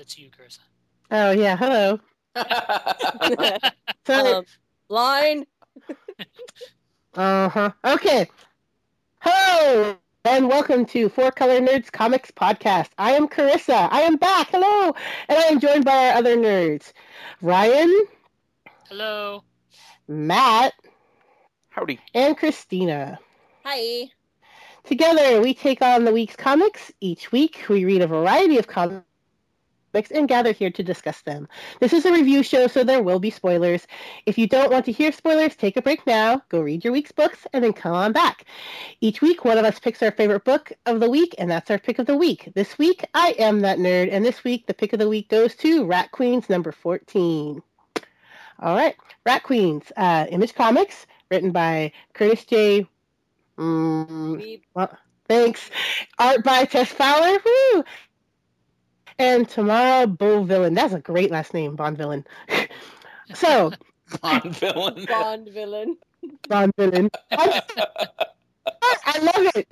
That's you, Carissa. Oh, yeah. Hello. Line. Uh-huh. Okay. Hello, and welcome to Four-Color Nerds Comics Podcast. I am Carissa. I am back. Hello. And I am joined by our other nerds. Ryan. Hello. Matt. Howdy. And Christina. Hi. Together, we take on the week's comics. Each week, we read a variety of comics and gather here to discuss them. This is a review show, so there will be spoilers. If you don't want to hear spoilers, take a break now, go read your week's books, and then come on back. Each week, one of us picks our favorite book of the week, and that's our pick of the week. This week, I am that nerd, and this week, the pick of the week goes to Rat Queens number 14. All right, Rat Queens, Image Comics, written by Curtis J. Well, thanks. Art by Tess Fowler. Woo! And Tamara Bonvillain. That's a great last name, Bonvillain. So. Bonvillain. I love it.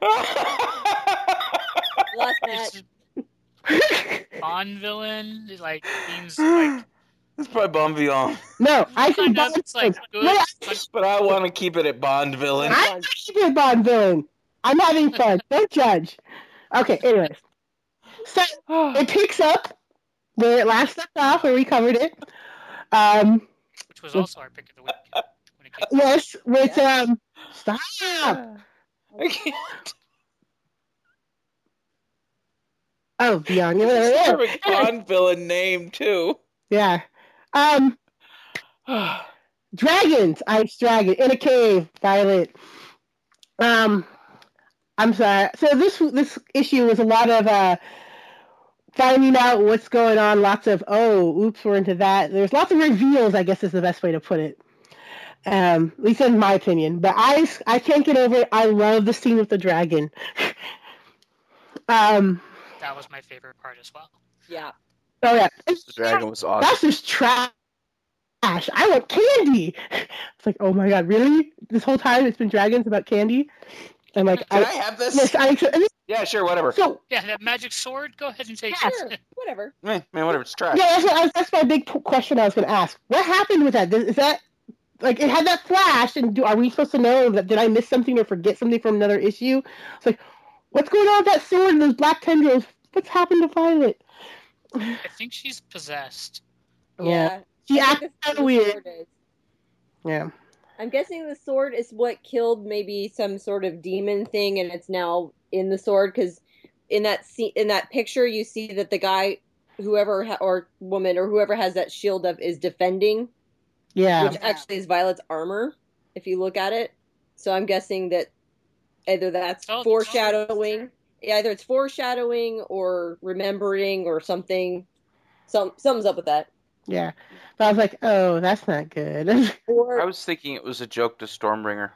Love that. Bonvillain, like, means like. It's probably Bonvillain. No, I think it's like good. No, but I want to keep it at Bonvillain. I keep it Bonvillain. I'm having fun. Don't judge. Okay, anyways. So it picks up where it last left off, where we covered it. Which was also our pick of the week. When it came yes, with stop. I can't. Oh, Beyond. It's a perfect Bonvillain name too. Yeah. Dragons, Ice Dragon, in a cave, Violet. I'm sorry. So this issue was a lot of finding out what's going on, lots of, we're into that. There's lots of reveals, I guess is the best way to put it. At least in my opinion. But I can't get over it. I love the scene with the dragon. That was my favorite part as well. Yeah. Oh, yeah. The dragon was awesome. That's just trash. I want candy. It's like, oh my God, really? This whole time it's been dragons about candy? I'm like, can I have this? Yes, yeah, sure, whatever. So, yeah, that magic sword, go ahead and take it. Sure, whatever. Man, whatever, it's trash. Yeah, that's my big question I was going to ask. What happened with that? Is that, like, it had that flash, and are we supposed to know that, did I miss something or forget something from another issue? It's like, what's going on with that sword and those black tendrils? What's happened to Violet? I think she's possessed. Yeah. She acted kind of weird. Yeah. I'm guessing the sword is what killed maybe some sort of demon thing, and it's now in the sword, because in that picture you see that the guy, whoever or woman or whoever has that shield up is defending. Yeah. Which actually is Violet's armor, if you look at it. So I'm guessing that either that's foreshadowing. Either it's foreshadowing or remembering or something. Something's up with that. Yeah. But I was like, oh, that's not good. I was thinking it was a joke to Stormbringer.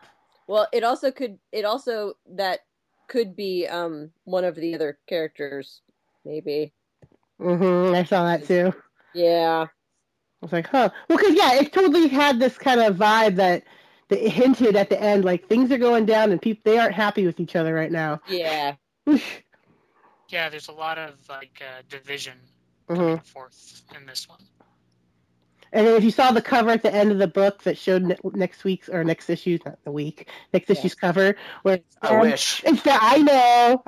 Well, it also could be one of the other characters, maybe. Mm-hmm. I saw that too. Yeah. I was like, huh. Well, because, yeah, it totally had this kind of vibe that it hinted at the end, like, things are going down and people, they aren't happy with each other right now. Yeah. Yeah, there's a lot of like division coming forth in this one. And then if you saw the cover at the end of the book that showed next issue's cover, where it's I know,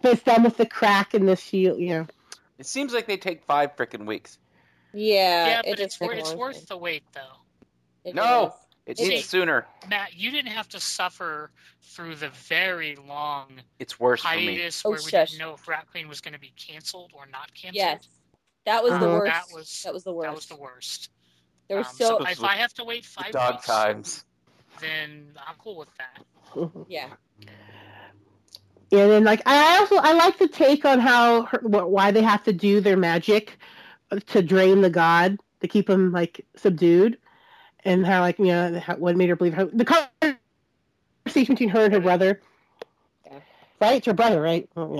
but it's done with the crack in the shield. You know, it seems like they take 5 freaking weeks. Yeah, but it's worth the wait, though. It needs sooner. Matt, you didn't have to suffer through the very long hiatus where we didn't know if Rat Queen was going to be canceled or not canceled. Yes, that was the worst. That was the worst. There was so if I have to wait 5 dog weeks, times, then I'm cool with that. Yeah. And then, like, I like the take on why they have to do their magic to drain the god to keep him like subdued. And how, like, you know, what made her believe her? The conversation between her and her brother. Yeah. Right? It's her brother, right? Oh,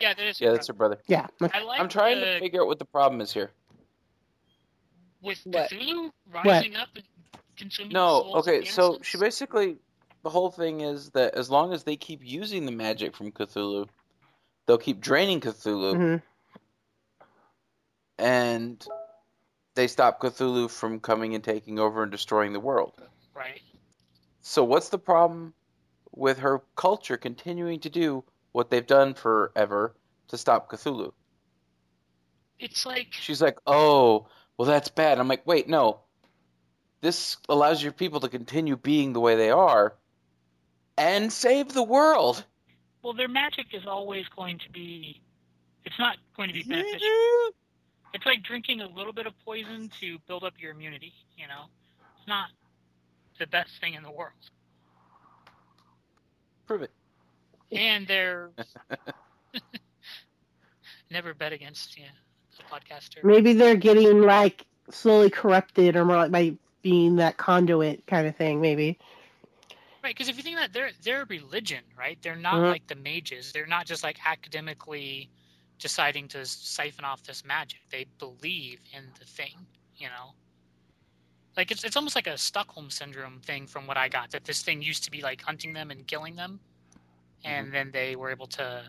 yeah. Yeah, that's her brother. Yeah. I'm trying to figure out what the problem is here. With Cthulhu rising up and consuming the souls. She basically the whole thing is that as long as they keep using the magic from Cthulhu, they'll keep draining Cthulhu. Mm-hmm. And they stop Cthulhu from coming and taking over and destroying the world. Right. So what's the problem with her culture continuing to do what they've done forever to stop Cthulhu? It's like... She's like, oh, well, that's bad. I'm like, wait, no. This allows your people to continue being the way they are and save the world. Well, their magic is always going to be... It's not going to be beneficial. It's like drinking a little bit of poison to build up your immunity, you know? It's not the best thing in the world. Prove it. And they're... Never bet against, yeah, the podcaster. Maybe they're getting, like, slowly corrupted or more like by being that conduit kind of thing, maybe. Right, because if you think about it, they're a religion, right? They're not like the mages. They're not just, like, academically deciding to siphon off this magic. They believe in the thing, you know? Like, it's almost like a Stockholm Syndrome thing from what I got, that this thing used to be, like, hunting them and killing them, and then they were able to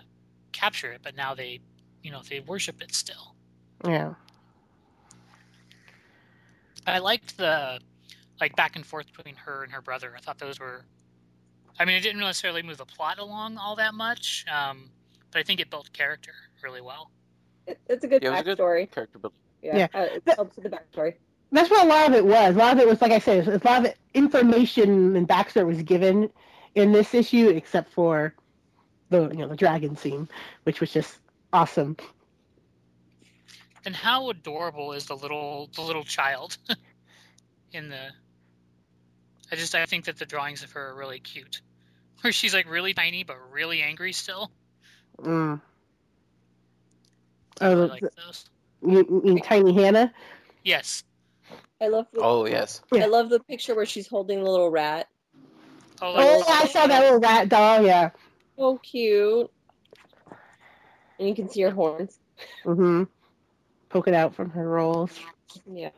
capture it, but now they, you know, they worship it still. Yeah. I liked the, like, back and forth between her and her brother. I thought those were... I mean, it didn't necessarily move the plot along all that much, but I think it built character really well. It's a good backstory. Yeah, it helps with the backstory. That's what a lot of it was. A lot of it was, like I said, a lot of information and backstory was given in this issue, except for the, you know, the dragon scene, which was just awesome. And how adorable is the little child in the... I think that the drawings of her are really cute, where she's like really tiny but really angry still. Mm. I really like those. You mean Tiny Hannah? Yes. I love. I love the picture where she's holding the little rat. Oh, I saw that little rat doll. Yeah. So cute. And you can see her horns. Mm-hmm. Poking out from her rolls. Yeah.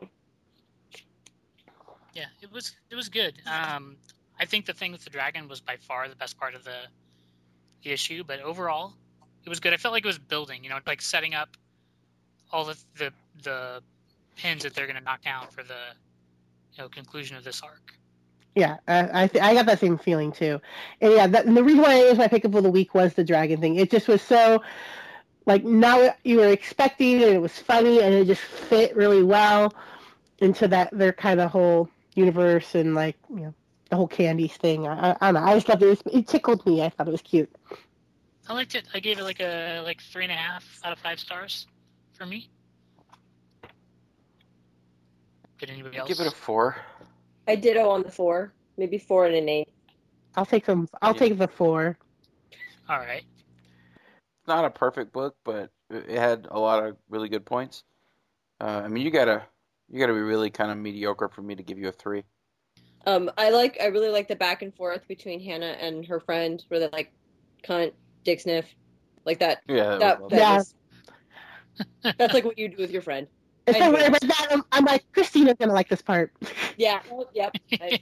Yeah, it was good. I think the thing with the dragon was by far the best part of the issue, but overall, it was good. I felt like it was building, you know, like setting up all the pins that they're going to knock down for the, you know, conclusion of this arc. Yeah, I got that same feeling too. And yeah, and the reason why it was my pickup of the week was the dragon thing. It just was so, like, not what you were expecting, and it was funny, and it just fit really well into that their kind of whole universe and, like, you know, the whole candy thing. I don't know. I just loved it. It tickled me. I thought it was cute. I liked it. I gave it like 3.5 out of 5 stars for me. Did anybody else? Give it a 4. I ditto on the 4. Maybe 4 and an 8. I'll take the 4. All right. Not a perfect book, but it had a lot of really good points. I mean, you gotta be really kind of mediocre for me to give you a 3. I really like the back and forth between Hannah and her friend, where they're like, cunt, dick sniff, like that. Yeah, that was that's like what you do with your friend. So whenever that, I'm like, Christina's gonna like this part. Yeah, well, yep,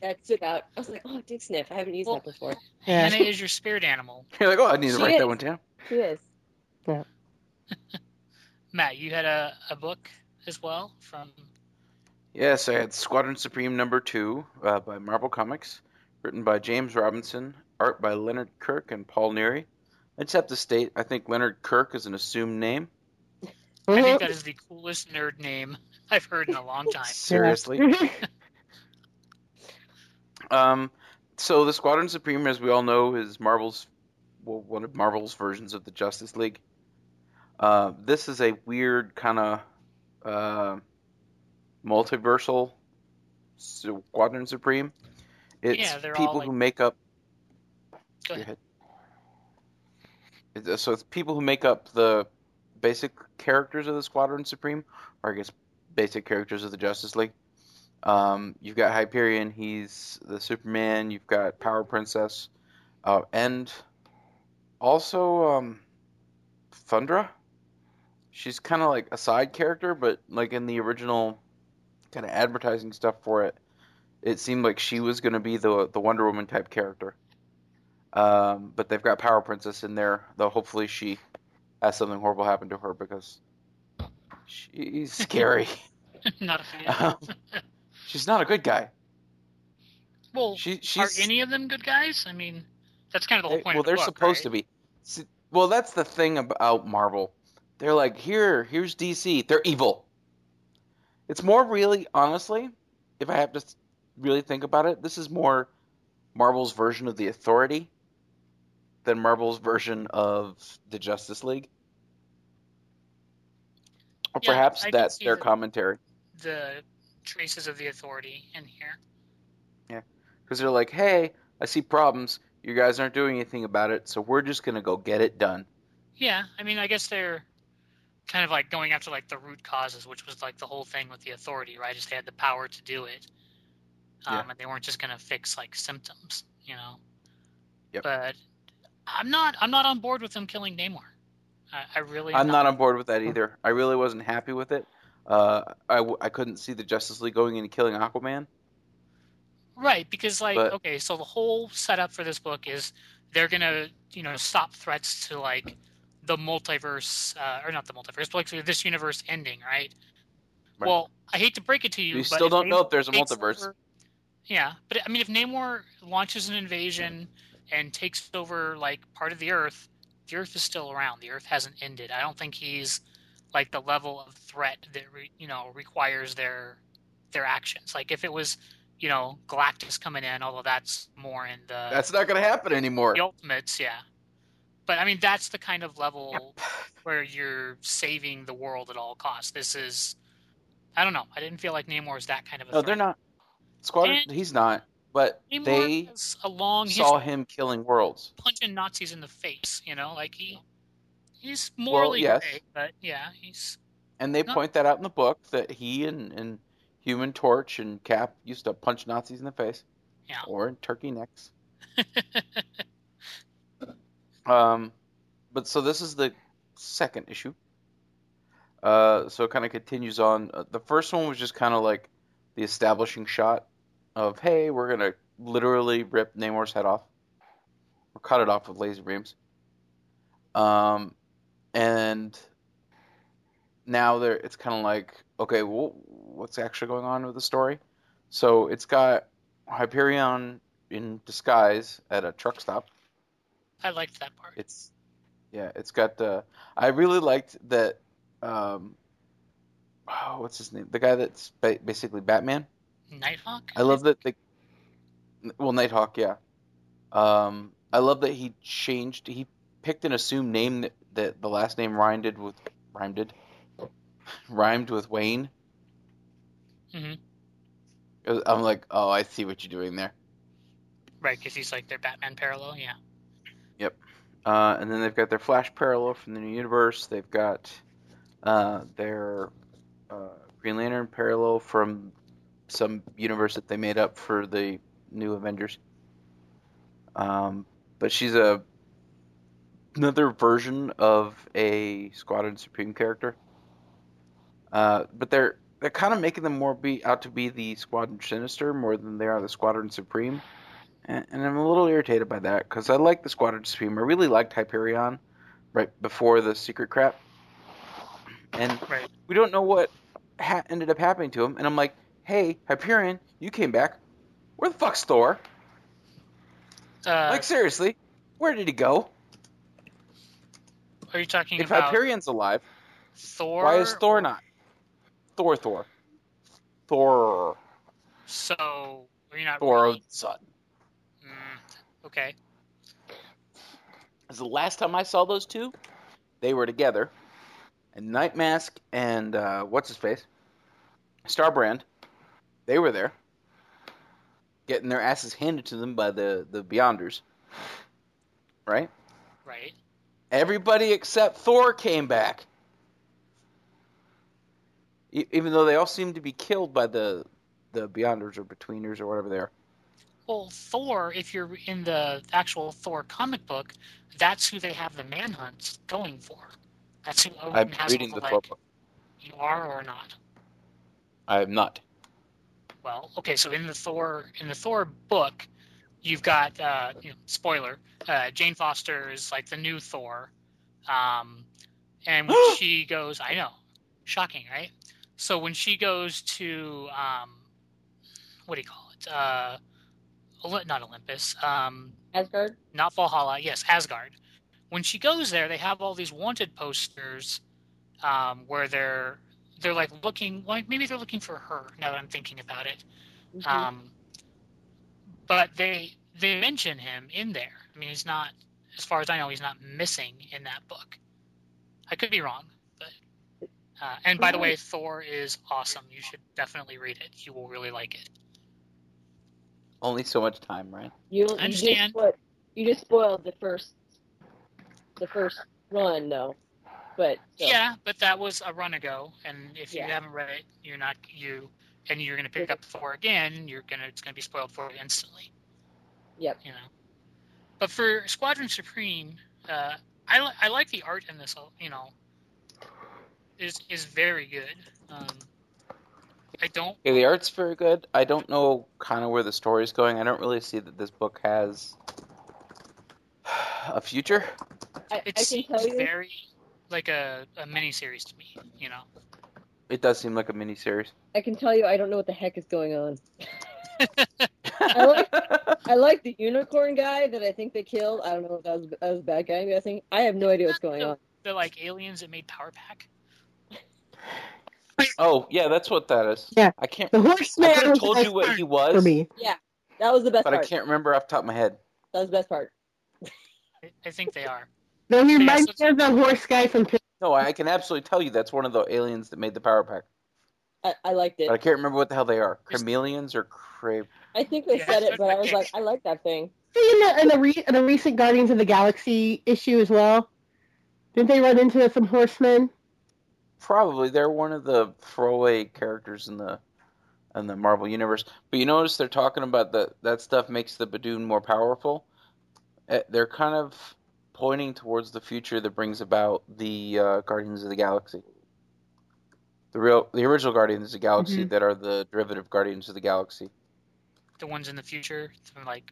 that stood out. I was like, oh, dick sniff, I haven't used that before. Yeah. Hannah is your spirit animal. You're like, oh, I need to write that one down. She is. Yeah. Matt, you had a book as well from... Yes, I had Squadron Supreme number 2 by Marvel Comics, written by James Robinson, art by Leonard Kirk and Paul Neary. I just have to state, I think Leonard Kirk is an assumed name. I think that is the coolest nerd name I've heard in a long time. Seriously. So the Squadron Supreme, as we all know, is one of Marvel's versions of the Justice League. This is a weird kind of multiversal Squadron Supreme. It's people who make up... Go ahead. So it's people who make up the basic characters of the Squadron Supreme, or I guess basic characters of the Justice League. You've got Hyperion, he's the Superman, you've got Power Princess, and also Thundra. She's kind of like a side character, but like in the original kind of advertising stuff for it, it seemed like she was going to be the Wonder Woman type character. But they've got Power Princess in there, though hopefully she has something horrible happen to her because she's scary. Not a fan. She's not a good guy. Well, are any of them good guys? I mean, that's kind of the whole point of the book, supposed to be. See, well, that's the thing about Marvel. They're like, here's DC. They're evil. It's more really, honestly, if I have to really think about it, this is more Marvel's version of the Authority than Marvel's version of the Justice League. Or perhaps that's their commentary. The traces of the Authority in here. Yeah, because they're like, hey, I see problems. You guys aren't doing anything about it, so we're just going to go get it done. Yeah, I mean, I guess they're kind of like going after like the root causes, which was like the whole thing with the Authority, right? Is they had the power to do it. And they weren't just going to fix like symptoms, you know? Yep. But I'm not on board with them killing Namor. I'm not on board with that either. I really wasn't happy with it. I couldn't see the Justice League going into killing Aquaman. Right, because okay, so the whole setup for this book is they're gonna, stop threats to like the multiverse, or not the multiverse, but like this universe ending, right? Right. Well, I hate to break it to you, but still don't know if there's a multiverse. But I mean, if Namor launches an invasion and takes over like part of the Earth is still around. The Earth hasn't ended. I don't think he's like the level of threat that requires their actions. Like if it was, Galactus coming in, although that's more in the that's not going to happen anymore. The Ultimates, yeah. But I mean, that's the kind of level where you're saving the world at all costs. This is, I don't know. I didn't feel like Namor is that kind of a threat. No, they're not. Squadron, he's not. But Namor saw him killing worlds, punching Nazis in the face. Like he's morally gray, but he's. And they point that out in the book that he and Human Torch and Cap used to punch Nazis in the face, or in turkey necks. But so this is the second issue. So it kind of continues on. The first one was just kind of like the establishing shot of, hey, we're going to literally rip Namor's head off. Or cut it off with laser beams. And now it's kind of like, okay, well, what's actually going on with the story? So it's got Hyperion in disguise at a truck stop. I liked that part. It's got I really liked that, what's his name? The guy that's basically Batman. Nighthawk? I love that Nighthawk, yeah. I love that he picked an assumed name that the last name rhymed with Wayne. Mm-hmm. I'm like, oh, I see what you're doing there. Right, because he's like their Batman parallel, yeah. Yep. And then they've got their Flash parallel from the new universe. They've got their Green Lantern parallel from some universe that they made up for the new Avengers. But she's another version of a Squadron Supreme character. But they're kind of making them more out to be the Squadron Sinister more than they are the Squadron Supreme. And I'm a little irritated by that because I like the Squadron Supreme. I really liked Hyperion right before the secret crap. And we don't know what ended up happening to him. And I'm like, hey, Hyperion, you came back. Where the fuck's Thor? Seriously, where did he go? Are you talking about... If Hyperion's alive, Thor... Why is Thor not? Thor. So, are you not... Thor's son. Okay. Because the last time I saw those two, they were together. And Night Mask and, what's-his-face? Starbrand. They were there. Getting their asses handed to them by the Beyonders. Right? Right. Everybody except Thor came back. Even though they all seem to be killed by the Beyonders or Betweeners or whatever they are. Well, Thor, if you're in the actual Thor comic book, that's who they have the manhunts going for. That's who Odin has reading the Thor book. You are or not? I am not. Well, okay, so in the Thor book, you've got spoiler, Jane Foster is like the new Thor, and when she goes, I know, shocking, right? So when she goes to what do you call it? Not Olympus. Asgard. Not Valhalla. Yes, Asgard. When she goes there, they have all these wanted posters where they're like looking, like maybe they're looking for her. Now that I'm thinking about it, mm-hmm. But they mention him in there. I mean, he's not, as far as I know, he's not missing in that book. I could be wrong, but and by the way, Thor is awesome. You should definitely read it. You will really like it. Only so much time, right? You understand? You just spoiled the first run, though. But so. Yeah, but that was a run ago, and if you haven't read it, and you're going to pick up Thor again. It's going to be spoiled for you instantly. Yep. You know. But for Squadron Supreme, I like the art in this. You know, is very good. The art's very good. I don't know kind of where the story's going. I don't really see that this book has a future. It seems very like a miniseries to me. You know. It does seem like a miniseries. I can tell you I don't know what the heck is going on. I like the unicorn guy that I think they killed. I don't know if that was a bad guy, I'm guessing. I have no idea what's going on. They're like aliens that made Power Pack? Oh, yeah, that's what that is. Yeah. I can't. The horseman. I could have told you what he was. For me. Yeah, that was the best part. But I can't remember off the top of my head. That was the best part. I think they are. Then he reminds me of the horse guy from... No, I can absolutely tell you that's one of the aliens that made the Power Pack. I liked it. But I can't remember what the hell they are. Chameleons or crave? I think they said it, but I was like, I like that thing. In the recent Guardians of the Galaxy issue as well, didn't they run into some horsemen? Probably. They're one of the throwaway characters in the Marvel Universe. But you notice they're talking about that stuff makes the Badoon more powerful. They're kind of... pointing towards the future that brings about the Guardians of the Galaxy. The original Guardians of the Galaxy mm-hmm. that are the derivative Guardians of the Galaxy. The ones in the future? The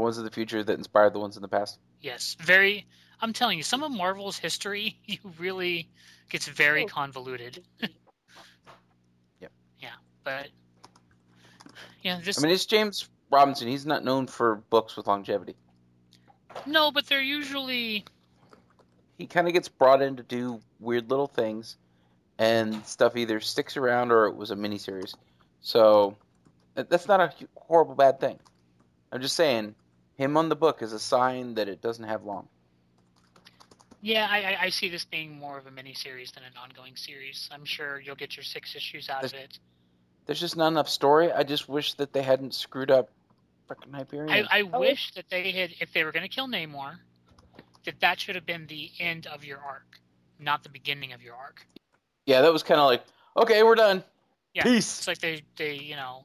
ones of the future that inspired the ones in the past? Yes. Very... I'm telling you, some of Marvel's history really gets very convoluted. Yep. Yeah, but... yeah. This... I mean, it's James Robinson. He's not known for books with longevity. No, but they're usually... He kind of gets brought in to do weird little things, and stuff either sticks around or it was a miniseries. So, that's not a horrible bad thing. I'm just saying, him on the book is a sign that it doesn't have long. Yeah, I see this being more of a miniseries than an ongoing series. I'm sure you'll get your 6 issues out of it. There's just not enough story. I just wish that they hadn't screwed up Hyperion. I wish that they had, if they were going to kill Namor, that should have been the end of your arc, not the beginning of your arc. Yeah, that was kind of like, okay, we're done. Yeah, peace. It's like they, you know.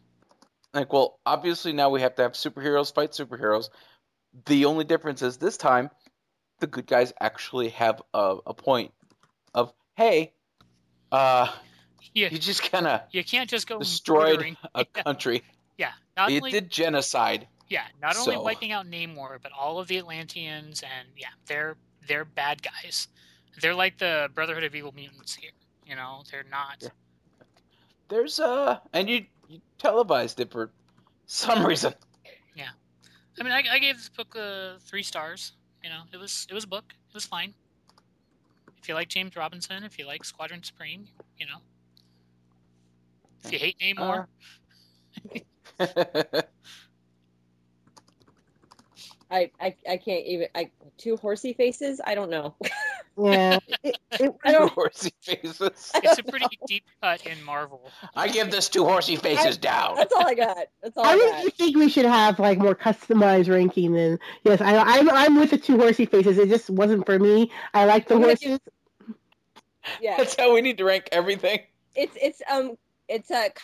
Like, well, obviously now we have to have superheroes fight superheroes. The only difference is this time, the good guys actually have a point of, hey, you just kind of destroyed a country. Yeah, it did genocide. Yeah, not only wiping out Namor, but all of the Atlanteans, and yeah, they're bad guys. They're like the Brotherhood of Evil Mutants here. You know, they're not. Yeah. There's and you televised it for some reason. Yeah, I mean, I gave this book 3 stars. You know, it was a book. It was fine. If you like James Robinson, if you like Squadron Supreme, you know, if you hate Namor. I can't even. Two horsey faces. I don't know. Yeah, I don't horsey faces. It's a pretty deep cut in Marvel. I give this 2 horsey faces down. That's all I got. That's all I got. I think we should have like more customized ranking. Than yes, I'm with the 2 horsey faces. It just wasn't for me. I like the horses. Yeah, that's how we need to rank everything. It's a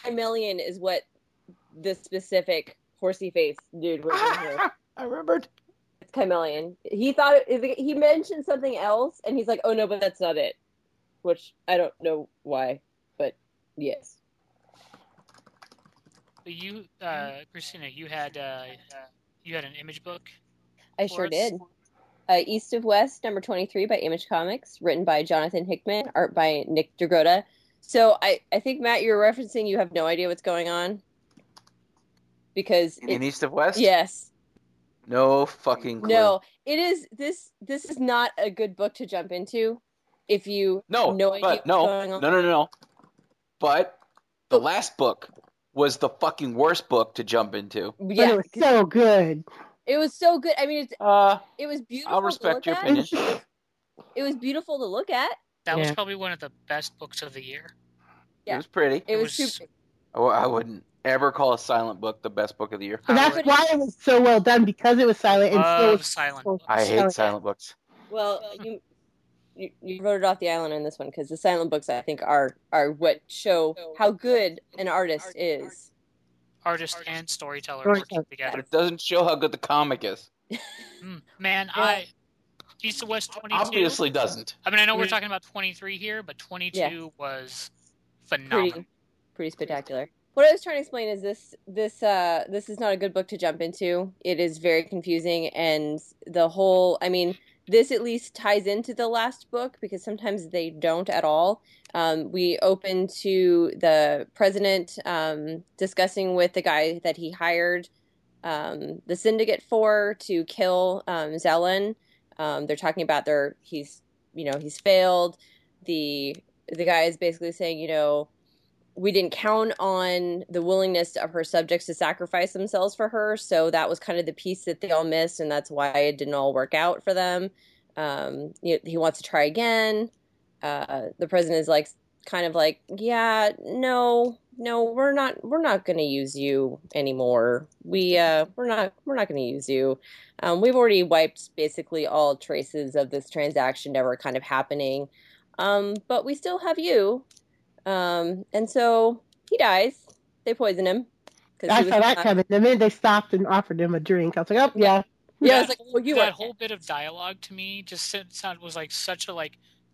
Chameleon is what. This specific horsey face dude was in here. I remembered. It's Chameleon. He thought he mentioned something else, and he's like, "Oh no, but that's not it." Which I don't know why, but yes. You, Christina, you had You had an Image book? I sure did. East of West, number 23 by Image Comics, written by Jonathan Hickman, art by Nick Dragotta. So I think, Matt, you're referencing you have no idea what's going on? Because in East of West? Yes. No fucking clue. No, it is this is not a good book to jump into if you have no idea what's going on. No. But the last book was the fucking worst book to jump into. Yeah, but it was so good. It was so good. I mean, it was beautiful. I'll respect your opinion. It was beautiful to look at. That was probably one of the best books of the year. Yeah. It was pretty. It was super. Oh, I wouldn't ever call a silent book the best book of the year. That's why it was so well done, because it was silent. I hate silent books. Well, you voted off the island on this one, because the silent books, I think, are what show how good an artist is. Artist and storyteller working together. But it doesn't show how good the comic is. Man, East of West 22 obviously doesn't. I mean, I know we're talking about 23 here, but 22 was phenomenal. Pretty spectacular. What I was trying to explain is this is not a good book to jump into. It is very confusing, and the whole, I mean, this at least ties into the last book, because sometimes they don't at all. We open to the president discussing with the guy that he hired the syndicate for to kill Zelen. They're talking about he's failed. The guy is basically saying, we didn't count on the willingness of her subjects to sacrifice themselves for her. So that was kind of the piece that they all missed, and that's why it didn't all work out for them. He wants to try again. The president is we're not going to use you anymore. We're not going to use you. We've already wiped basically all traces of this transaction ever kind of happening. But we still have you. And so he dies. They poison him. I saw that coming. The minute they stopped and offered him a drink, I was like, oh, yeah. Yeah, I was like, well, you that whole bit of dialogue to me just was like such a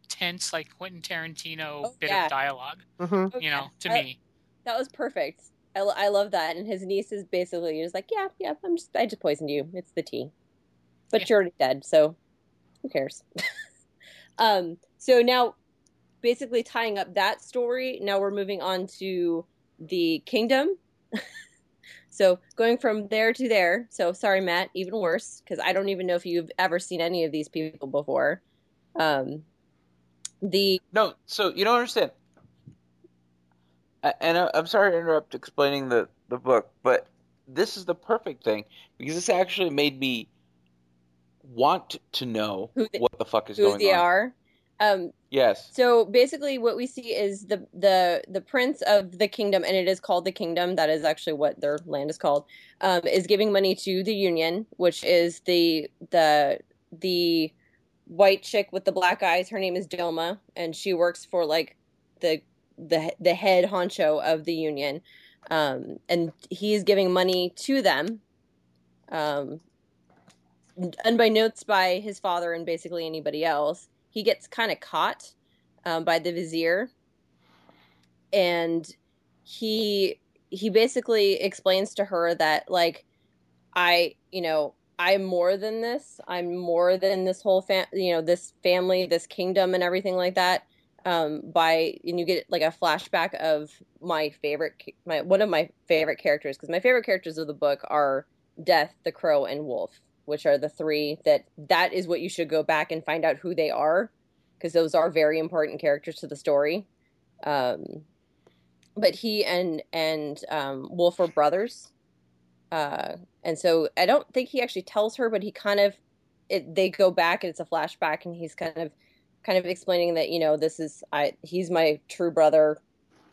tense, Quentin Tarantino bit of dialogue. Mm-hmm. To me. That was perfect. I love that. And his niece is basically just like, yeah, I just poisoned you. It's the tea. But you're already dead, so who cares? So now, basically tying up that story, now we're moving on to the kingdom. So going from there to there. So sorry, Matt, even worse, because I don't even know if you've ever seen any of these people before. No, so you don't understand. And I'm sorry to interrupt explaining the book, but this is the perfect thing, because this actually made me want to know what the fuck is going on. Who they are. Yes. So basically what we see is the prince of the kingdom, and it is called the kingdom. That is actually what their land is called, is giving money to the union, which is the white chick with the black eyes. Her name is Dilma, and she works for the head honcho of the union. And he's giving money to them, unbeknownst by his father and basically anybody else. He gets kind of caught by the vizier, and he basically explains to her that I'm more than this. I'm more than this whole this family, this kingdom, and everything like that. And you get a flashback of one of my favorite characters, because my favorite characters of the book are Death, the Crow, and Wolf, which are the three that is what you should go back and find out who they are, because those are very important characters to the story. But he and Wolf were brothers. And so I don't think he actually tells her, but he they go back, and it's a flashback, and he's kind of explaining that, he's my true brother,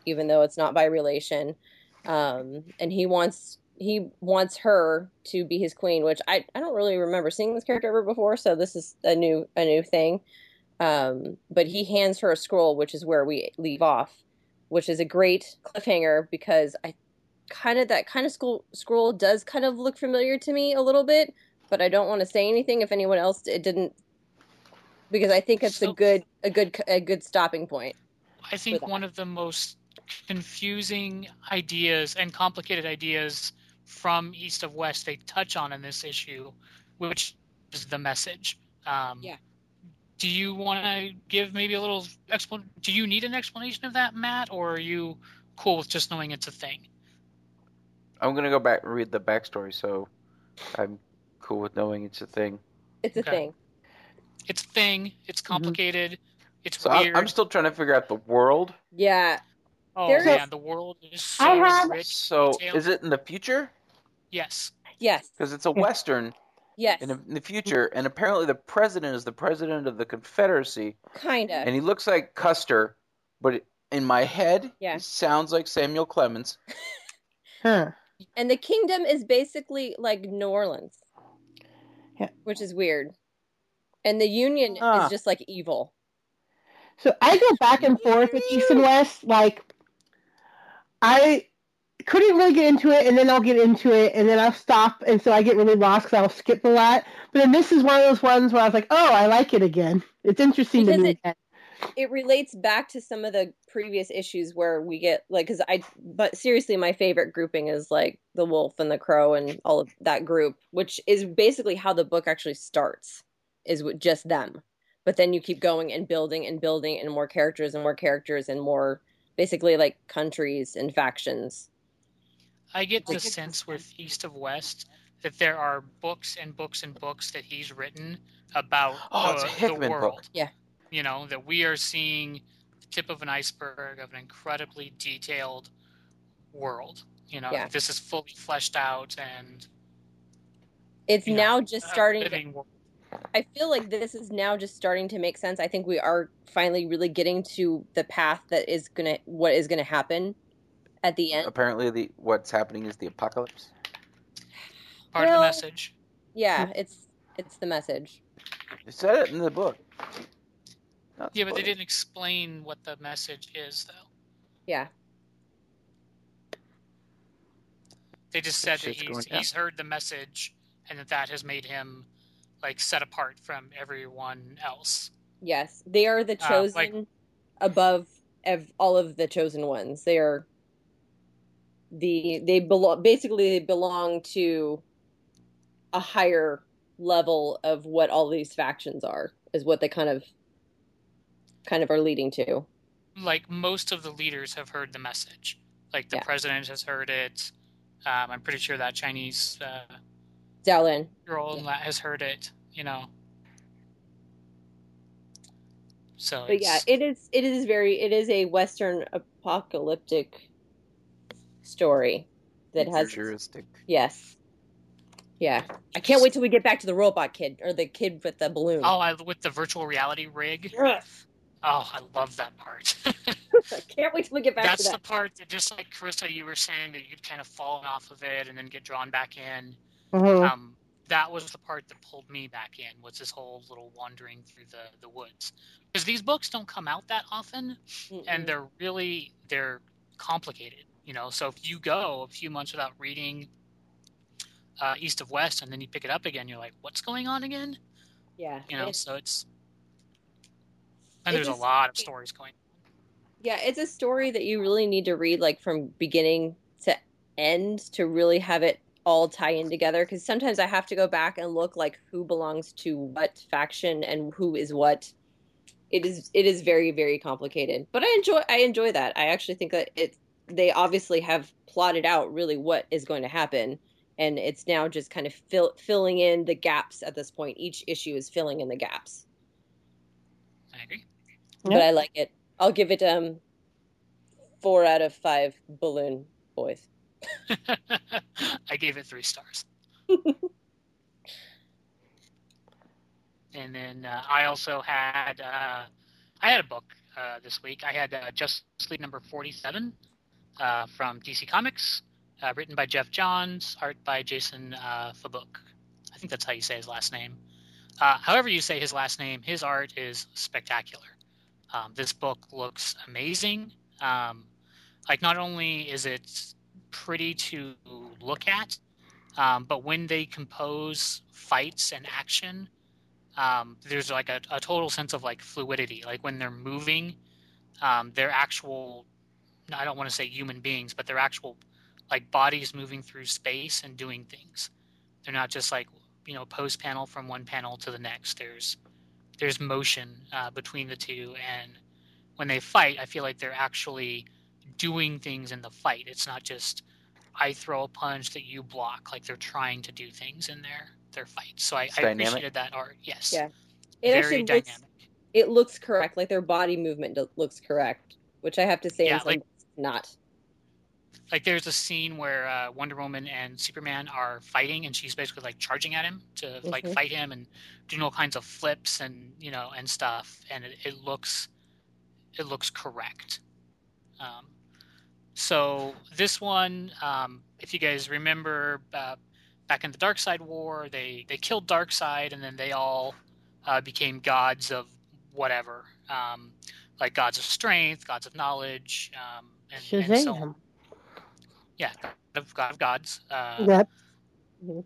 even though it's not by relation. And he wants her to be his queen, which I don't really remember seeing this character ever before, so this is a new thing. But he hands her a scroll, which is where we leave off, which is a great cliffhanger, because scroll does kind of look familiar to me a little bit, but I don't want to say anything if anyone else it didn't, because I think it's a good stopping point. I think one of the most confusing ideas and complicated ideas from East of West they touch on in this issue, which is the message. Yeah. Do you want to give maybe a little explanation? Do you need an explanation of that, Matt, or are you cool with just knowing it's a thing? I'm going to go back and read the backstory, so I'm cool with knowing it's a thing. It's a thing. It's a thing. It's complicated. Mm-hmm. It's so weird. I'm still trying to figure out the world. Yeah. Oh, man, the world is so rich. So is it in the future? Yes. Yes. Because it's a Western. Yes. In the future, and apparently the president is the president of the Confederacy. Kind of. And he looks like Custer, but in my head, he sounds like Samuel Clemens. Huh. And the kingdom is basically like New Orleans, which is weird. And the Union is just like evil. So I go back and forth with East and West. Like, I couldn't really get into it, and then I'll get into it, and then I'll stop, and so I get really lost because I'll skip a lot. But then this is one of those ones where I was like, oh, I like it again. It's interesting because to me. It relates back to some of the previous issues where we get, like, but seriously, my favorite grouping is, like, the wolf and the crow and all of that group, which is basically how the book actually starts, is with just them. But then you keep going and building and building and more characters and more characters and more, basically, like, countries and factions. I get the sense with East of West that there are books and books and books that he's written about it's a Hickman the world. Book. Yeah. You know, that we are seeing the tip of an iceberg of an incredibly detailed world. You know, this is fully fleshed out and... It's now just starting... I feel like this is now just starting to make sense. I think we are finally really getting to the path that is going to... What is going to happen at the end. Apparently, what's happening is the apocalypse. Part of the message. Yeah, it's the message. They said it in the book. Yeah, but they didn't explain what the message is, though. Yeah. They just said that he's heard the message and that has made him, like, set apart from everyone else. Yes. They are the chosen above all of the chosen ones. They are they belong to a higher level of what all these factions are, is what they kind of are leading to. Like, most of the leaders have heard the message. Like, the president has heard it. I'm pretty sure that Chinese Dowlin girl has heard it, you know. So it is a Western apocalyptic story that has futuristic. Yes. Yeah. I can't wait till we get back to the robot kid, or the kid with the balloon. Oh, with the virtual reality rig. Yes. Oh, I love that part. I can't wait till we get back to that. That's the part that, just like Carissa, you were saying, that you'd kind of fallen off of it and then get drawn back in. Mm-hmm. That was the part that pulled me back in, was this whole little wandering through the woods. Because these books don't come out that often, and they're complicated, you know? So if you go a few months without reading East of West and then you pick it up again, you're like, what's going on again? Yeah. You know, so it's... And there's a lot of stories going on. Yeah, it's a story that you really need to read, like, from beginning to end to really have it all tie in together. Because sometimes I have to go back and look, like, who belongs to what faction and who is what. It is very, very complicated. But I enjoy that. I actually think that they obviously have plotted out really what is going to happen. And it's now just kind of filling in the gaps at this point. Each issue is filling in the gaps. I agree. But I like it. I'll give it 4 out of 5 balloon boys. I gave it 3 stars. And then I also had a book this week. I had Justice League number 47 from DC Comics, written by Jeff Johns, art by Jason Fabuk. I think that's how you say his last name. However you say his last name, his art is spectacular. This book looks amazing. Like, not only is it pretty to look at, but when they compose fights and action, there's like a total sense of, like, fluidity. Like, when they're moving, they're actual, I don't want to say human beings, but they're actual like bodies moving through space and doing things. They're not just like, you know, pose panel from one panel to the next. There's motion between the two, and when they fight, I feel like they're actually doing things in the fight. It's not just I throw a punch that you block. Like they're trying to do things in their fights. So I appreciated that art. Yes. Yeah. It actually looks dynamic. It looks correct. Like their body movement looks correct, which I have to say is not. Like there's a scene where Wonder Woman and Superman are fighting, and she's basically like charging at him to like fight him and doing all kinds of flips and, you know, and stuff. And it looks correct. So this one, if you guys remember back in the Darkseid War, they killed Darkseid, and then they all became gods of whatever, like gods of strength, gods of knowledge, and so on. Yeah, god of gods. Yep. Mm-hmm.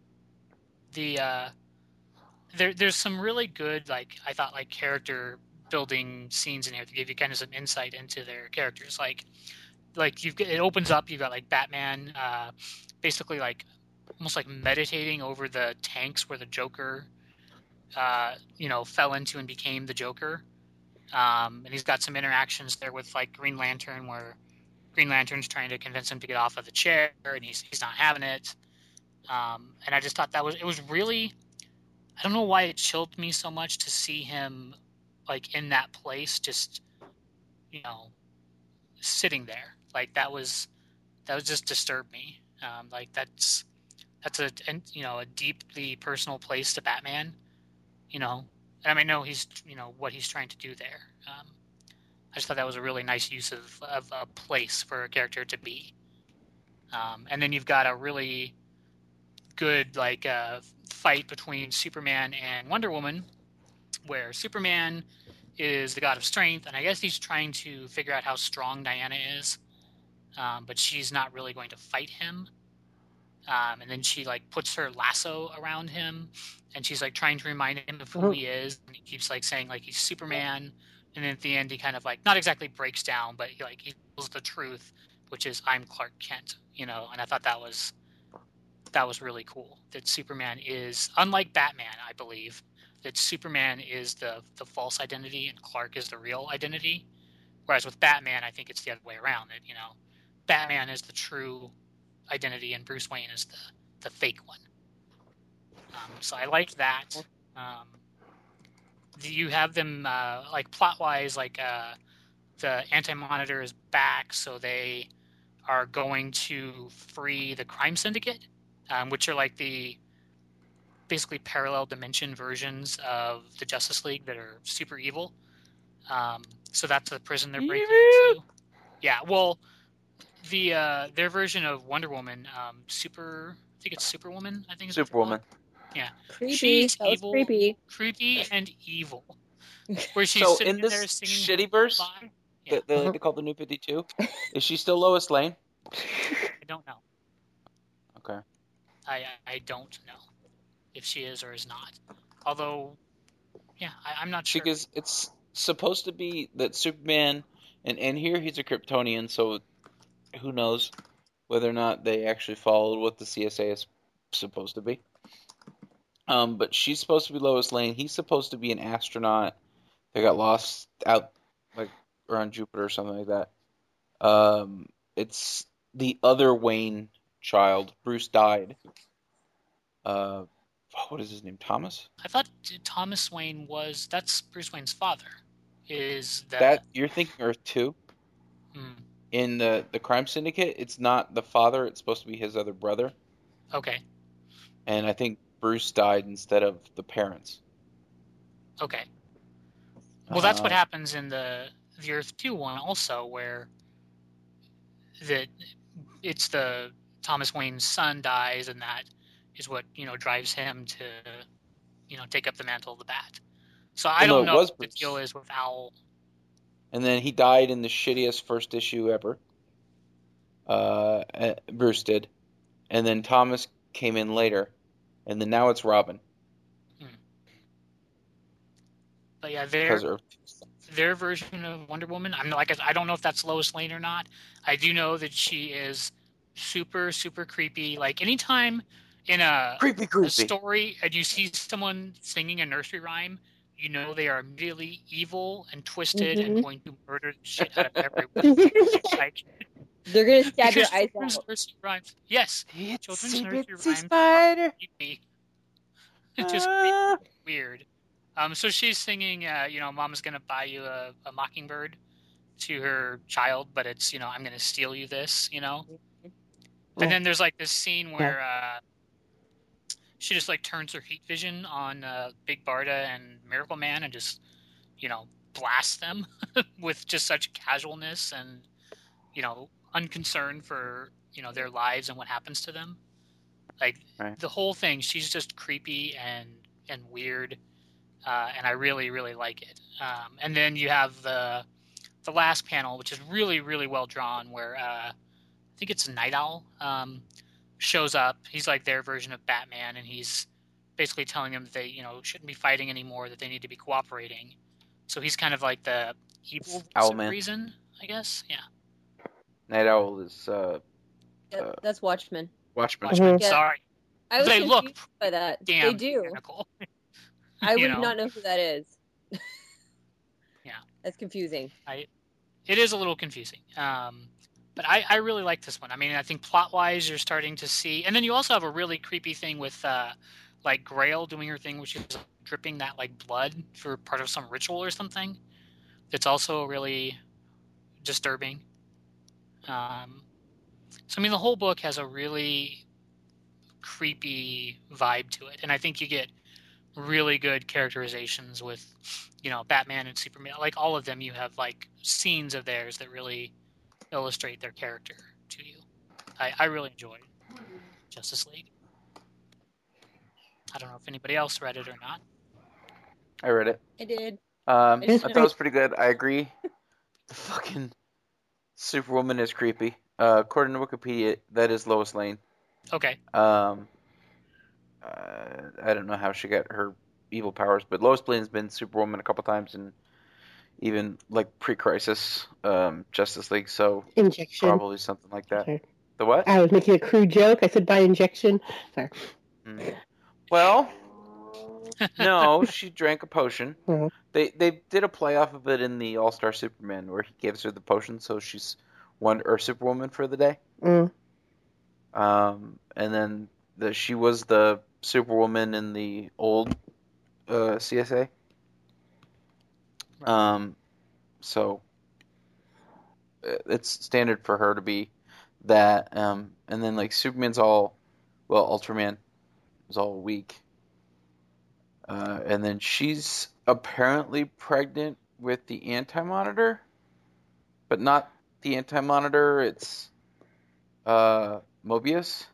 There's some really good, like I thought, like character building scenes in here to give you kind of some insight into their characters. Like it opens up. You've got like Batman, basically like almost like meditating over the tanks where the Joker, fell into and became the Joker. And he's got some interactions there with like Green Lantern, where Green Lantern's trying to convince him to get off of the chair, and he's not having it. And I just thought it was really, I don't know why it chilled me so much to see him like in that place, just, you know, sitting there. Like that was just disturbed me. Like that's a, you know, a deeply personal place to Batman, you know, and I mean, I know he's, you know, what he's trying to do there. I just thought that was a really nice use of a place for a character to be. And then you've got a really good, like fight between Superman and Wonder Woman, where Superman is the god of strength, and I guess he's trying to figure out how strong Diana is, but she's not really going to fight him. And then she like puts her lasso around him, and she's like trying to remind him of who he is, and he keeps like saying like he's Superman, and then at the end he kind of like not exactly breaks down, but he tells the truth, which is I'm Clark Kent, you know. And I thought that was really cool, that Superman is, unlike Batman, I believe, that Superman is the false identity and Clark is the real identity. Whereas with Batman, I think it's the other way around. That, you know, Batman is the true identity and Bruce Wayne is the fake one. So I liked that. You have them, like plot-wise, like the Anti-Monitor is back, so they are going to free the Crime Syndicate, which are like the basically parallel dimension versions of the Justice League that are super evil. So that's the prison they're breaking into. Yeah, well, the their version of Wonder Woman, Superwoman. I think it's Superwoman. Yeah, creepy. She's evil, creepy and evil. Where she's so sitting in this there singing shittyverse. Yeah. They call the New 52. Is she still Lois Lane? I don't know. Okay. I don't know if she is or is not. Although, yeah, I'm not sure. Because it's supposed to be that Superman, and here he's a Kryptonian, so who knows whether or not they actually followed what the CSA is supposed to be. But she's supposed to be Lois Lane. He's supposed to be an astronaut that got lost out like around Jupiter or something like that. It's the other Wayne child. Bruce died. What is his name? Thomas? I thought Thomas Wayne that's Bruce Wayne's father. Is that you're thinking Earth 2? Hmm. In the Crime Syndicate, it's not the father. It's supposed to be his other brother. Okay. And I think Bruce died instead of the parents. Okay. Well, that's what happens in the Earth 2 one also, where it's the Thomas Wayne's son dies, and that is what, you know, drives him to, you know, take up the mantle of the Bat. So I don't know what the deal is with Owl. And then he died in the shittiest first issue ever. Bruce did. And then Thomas came in later. And then now it's Robin. Hmm. But yeah, their version of Wonder Woman, I don't know if that's Lois Lane or not. I do know that she is super, super creepy. Like anytime in a story and you see someone singing a nursery rhyme, you know they are immediately evil and twisted and going to murder the shit out of everyone. Like, they're going to stab your eyes out. Yes. It's children's nursery rhymes spider. It's just weird. So she's singing, you know, Mom's going to buy you a mockingbird to her child, but it's, you know, I'm going to steal you this, you know. And then there's, like, this scene where she just, like, turns her heat vision on Big Barda and Miracle Man and just, you know, blasts them with just such casualness and, you know, unconcern for, you know, their lives and what happens to them. Like, the whole thing, she's just creepy and weird, and I really, really like it. And then you have the last panel, which is really, really well drawn, where I think it's Night Owl shows up. He's like their version of Batman, and he's basically telling them that they, you know, shouldn't be fighting anymore, that they need to be cooperating. So he's kind of like the evil reason, I guess. Yeah. Night Owl is that's Watchmen. Watchmen. Yeah. Sorry. I was confused by that. Damn, they do. I would not know who that is. Yeah. That's confusing. It is a little confusing. But I really like this one. I mean, I think plot-wise, you're starting to see... And then you also have a really creepy thing with, like, Grail doing her thing, which is dripping that, like, blood for part of some ritual or something. It's also really disturbing. So, I mean, the whole book has a really creepy vibe to it. And I think you get really good characterizations with, you know, Batman and Superman. Like, all of them, you have, like, scenes of theirs that really... illustrate their character to you. I really enjoyed Justice League. I don't know if anybody else read it or not. I read it. I did. I thought it was pretty good. I agree. The fucking Superwoman is creepy. According to Wikipedia, that is Lois Lane. Okay. I don't know how she got her evil powers, but Lois Lane's been Superwoman a couple times and even like pre-crisis Justice League, so injection. Probably something like that. Sorry. The what? I was making a crude joke. I said by injection. Sorry. Mm. Well, no, she drank a potion. Mm-hmm. They did a play off of it in the All-Star Superman where he gives her the potion, so she's Superwoman for the day. Mm. And then she was the Superwoman in the old CSA. Right. So it's standard for her to be that. And then like Superman's Ultraman is all weak. And then she's apparently pregnant with the Anti-Monitor, but not the Anti-Monitor. It's Mobius.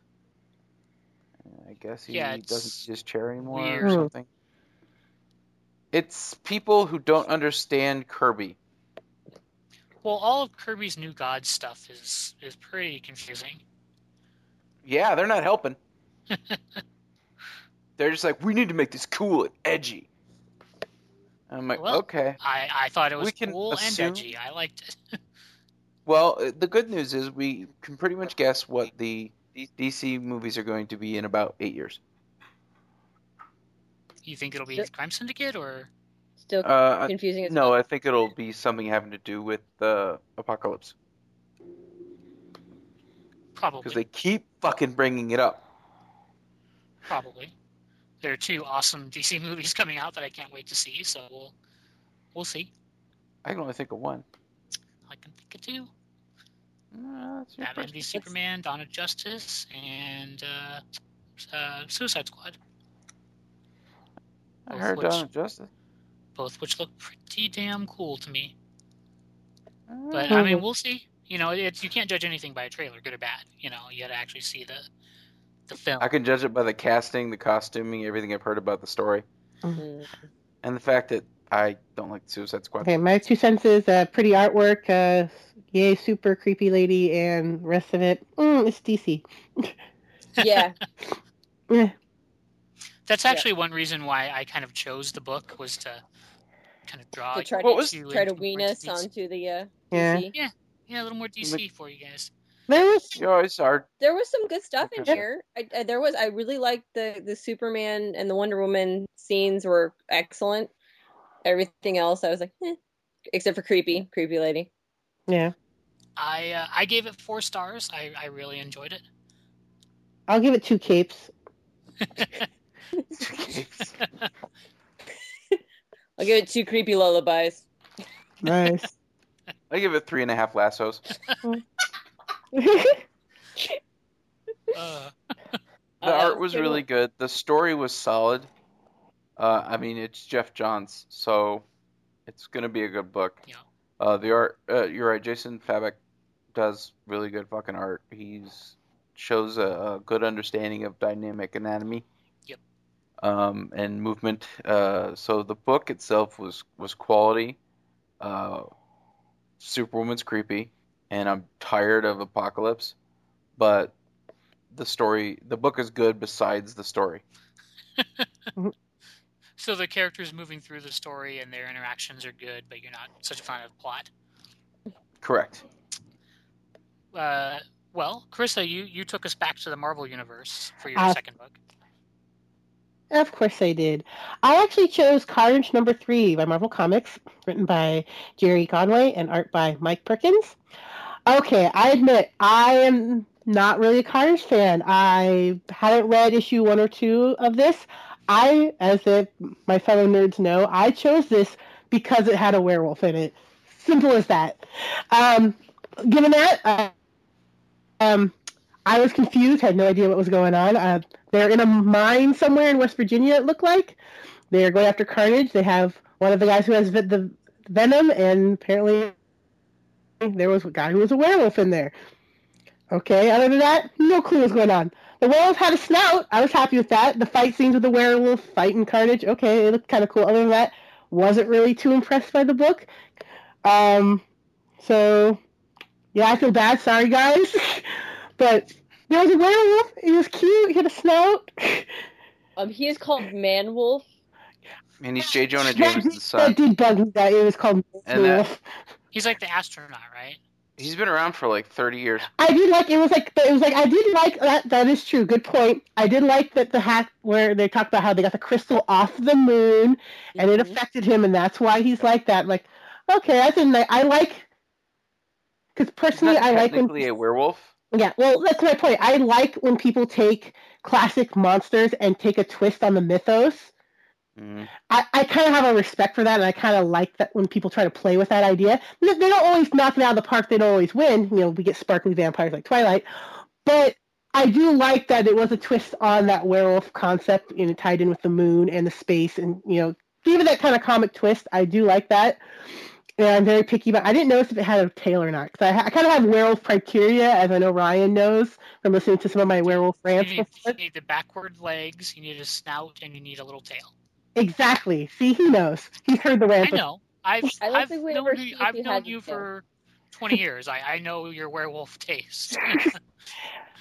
I guess he doesn't see his chair anymore or something. It's people who don't understand Kirby. Well, all of Kirby's New Gods stuff is pretty confusing. Yeah, they're not helping. They're just like, we need to make this cool and edgy. And I'm like, okay. I thought it was cool and edgy. I liked it. Well, the good news is we can pretty much guess what the DC movies are going to be in about 8 years. You think it'll be Crime Syndicate or still confusing? No, I think it'll be something having to do with the apocalypse. Probably because they keep fucking bringing it up. Probably there are two awesome DC movies coming out that I can't wait to see. So we'll see. I can only think of one. I can think of two. Batman v Superman, Dawn of Justice, and Suicide Squad. I heard Dawn of Justice. Both which look pretty damn cool to me. But, I mean, we'll see. You know, you can't judge anything by a trailer, good or bad. You know, you gotta actually see the film. I can judge it by the casting, the costuming, everything I've heard about the story. Mm-hmm. And the fact that I don't like the Suicide Squad. Okay, my two cents is pretty artwork, yay, super creepy lady, and the rest of it, it's DC. Yeah. Yeah. That's actually one reason why I kind of chose the book was to kind of draw. To try to wean us onto the DC. Yeah, a little more DC for you guys. There was some good stuff in here. I really liked the Superman and the Wonder Woman scenes were excellent. Everything else, I was like, eh. Except for creepy lady. Yeah. I gave it 4 stars. I really enjoyed it. I'll give it 2 capes. 2 capes. I'll give it 2 creepy lullabies. Nice. I give it 3.5 lassos. The art was really good. The story was solid. I mean, it's Jeff Johns, so it's going to be a good book. Yeah. The art, you're right, Jason Fabek does really good fucking art. He's shows a good understanding of dynamic anatomy. Yep. And movement. So the book itself was quality. Superwoman's creepy, and I'm tired of Apocalypse, but the book is good besides the story. So the characters moving through the story and their interactions are good, but you're not such a fan of the plot. Correct. Well, Carissa, you took us back to the Marvel Universe for your second book. Of course I did. I actually chose Carnage #3 by Marvel Comics, written by Jerry Conway and art by Mike Perkins. Okay, I admit, I am not really a Carnage fan. I hadn't read issue 1 or 2 of this. As my fellow nerds know, I chose this because it had a werewolf in it. Simple as that. Given that, I was confused, had no idea what was going on. They're in a mine somewhere in West Virginia, it looked like. They're going after Carnage. They have one of the guys who has the venom, and apparently there was a guy who was a werewolf in there. Okay, other than that, no clue what's going on. The werewolf had a snout. I was happy with that. The fight scenes with the werewolf, fight and Carnage, okay, it looked kind of cool. Other than that, wasn't really too impressed by the book. So, yeah, I feel bad. Sorry, guys. But there was a werewolf. He was cute. He had a snout. He is called Man Wolf. And he's J. Jonah Jameson's son. That did bug me that it was called Man Wolf. He's like the astronaut, right? He's been around for like 30 years. I did like that. That is true. Good point. I did like that the hack where they talked about how they got the crystal off the moon and it affected him, and that's why he's like that. I'm like, okay, that's a nice. I like because personally, I like technically a werewolf. Yeah, well, that's my point. I like when people take classic monsters and take a twist on the mythos. Mm. I kind of have a respect for that, and I kind of like that when people try to play with that idea. They don't always knock it out of the park. They don't always win. You know, we get sparkly vampires like Twilight. But I do like that it was a twist on that werewolf concept, and it tied in with the moon and the space, and, you know, gave it that kind of comic twist. I do like that. And I'm very picky, but I didn't notice if it had a tail or not. Because I kind of have werewolf criteria, as I know Ryan knows from listening to some of my werewolf rants. You need the backward legs, you need a snout, and you need a little tail. Exactly. See, he knows. He's heard the rant. I know. I've known you for 20 years. I know your werewolf taste.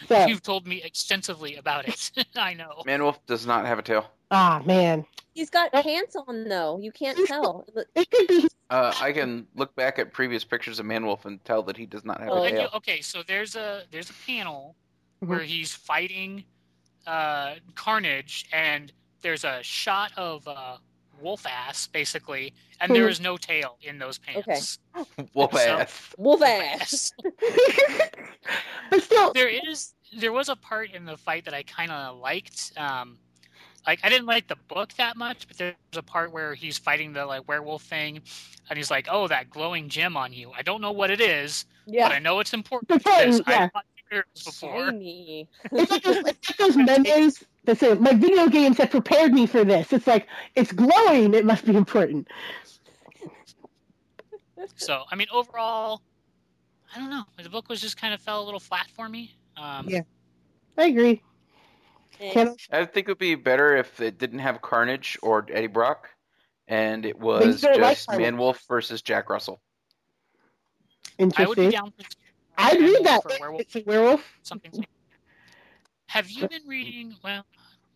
So, you've told me extensively about it. I know. Man Wolf does not have a tail. Ah, man. He's got pants on, though. You can't tell. It could be. I can look back at previous pictures of Man Wolf and tell that he does not have a tail. Okay, so there's a panel where he's fighting Carnage, and there's a shot of wolf ass, basically, and there is no tail in those pants. Okay. Wolf ass. But still, there was a part in the fight that I kind of liked. Like, I didn't like the book that much, but there's a part where he's fighting the werewolf thing, and he's like, "Oh, that glowing gem on you. I don't know what it is, but I know it's important." Because I've not heard it before. It's like those menus that say, "My video games have prepared me for this." It's like, it's glowing. It must be important. So, I mean, overall, I don't know. The book was just kind of fell a little flat for me. Yeah, I agree. I think it would be better if it didn't have Carnage or Eddie Brock, and it was just Man Wolf versus Jack Russell. Interesting. I would be down for I'd Man read Wolf that. It's a werewolf. Something. Have you been reading? Well,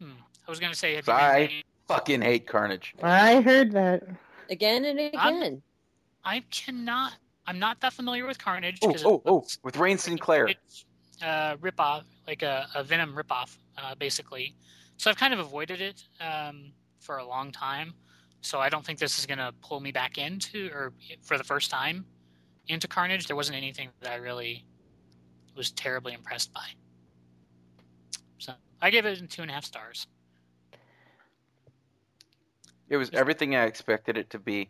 I was going to say. I fucking hate Carnage. I heard that again and again. I cannot. I'm not that familiar with Carnage. With Rain Sinclair. Ripoff, like a Venom ripoff, basically. So I've kind of avoided it for a long time. So I don't think this is going to pull me back into, or for the first time, into Carnage. There wasn't anything that I really was terribly impressed by. So I gave it 2.5 stars. It was everything I expected it to be.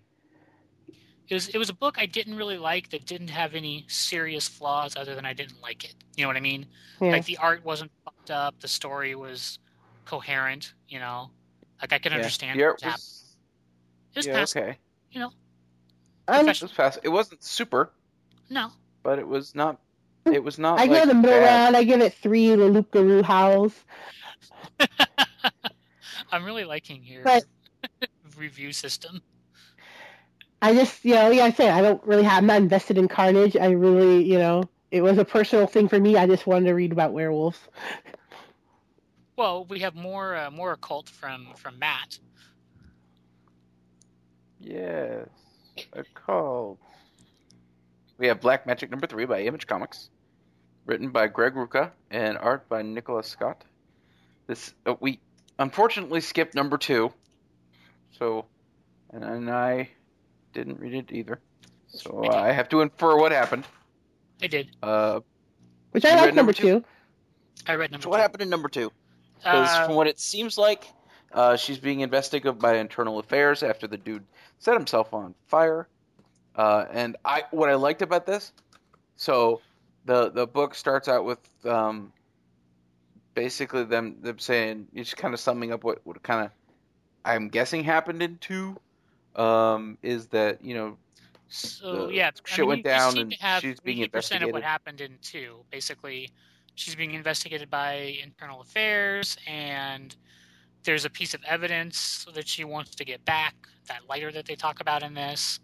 It was a book I didn't really like that didn't have any serious flaws other than I didn't like it. You know what I mean? Yeah. Like, the art wasn't fucked up. The story was coherent, you know? Like, I could understand what was happening. It was passable. Okay. You know? It was passable. It wasn't super. No. But it was not... It was not. I give it a middle round. I give it 3 Lalup-Garou howls. I'm really liking your review system. I just, I say I don't really have. I'm not invested in Carnage. I really, it was a personal thing for me. I just wanted to read about werewolves. Well, we have more occult from Matt. Yes, occult. We have Black Magic #3 by Image Comics, written by Greg Rucka and art by Nicholas Scott. This we unfortunately skipped #2, so and I didn't read it either, so I have to infer what happened. I did. Which I read #2. I read #2. So what happened in #2? Because from what it seems like, she's being investigated by internal affairs after the dude set himself on fire. What I liked about this, so the book starts out with basically them saying, it's kind of summing up what kind of, I'm guessing, happened in 2, is that, went down and she's being investigated. Of what happened in 2, basically, she's being investigated by internal affairs, and there's a piece of evidence that she wants to get back, that lighter that they talk about in this.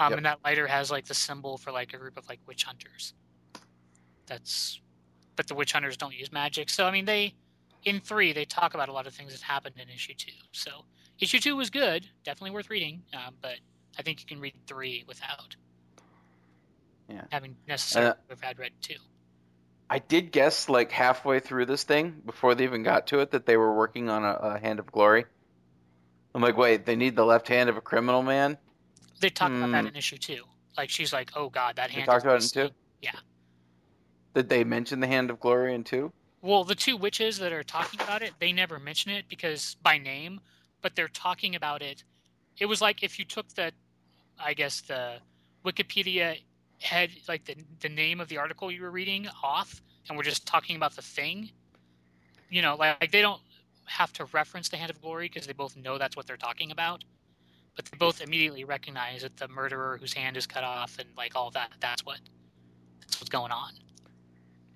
And that lighter has like the symbol for like a group of like witch hunters. But the witch hunters don't use magic. So I mean, in 3 they talk about a lot of things that happened in issue 2. So issue 2 was good, definitely worth reading. But I think you can read 3 without having necessarily had read 2. I did guess like halfway through this thing, before they even got to it, that they were working on a Hand of Glory. I'm like, wait, they need the left hand of a criminal man. They talk about that in issue 2. Like, she's like, oh, God, that hand. They talked about it in 2? Yeah. Did they mention the Hand of Glory in 2? Well, the 2 witches that are talking about it, they never mention it because by name, but they're talking about it. It was like if you took the Wikipedia head, like the name of the article you were reading off, and we're just talking about the thing. Like they don't have to reference the Hand of Glory because they both know that's what they're talking about. But they both immediately recognize that the murderer whose hand is cut off and like all that, that's what's going on.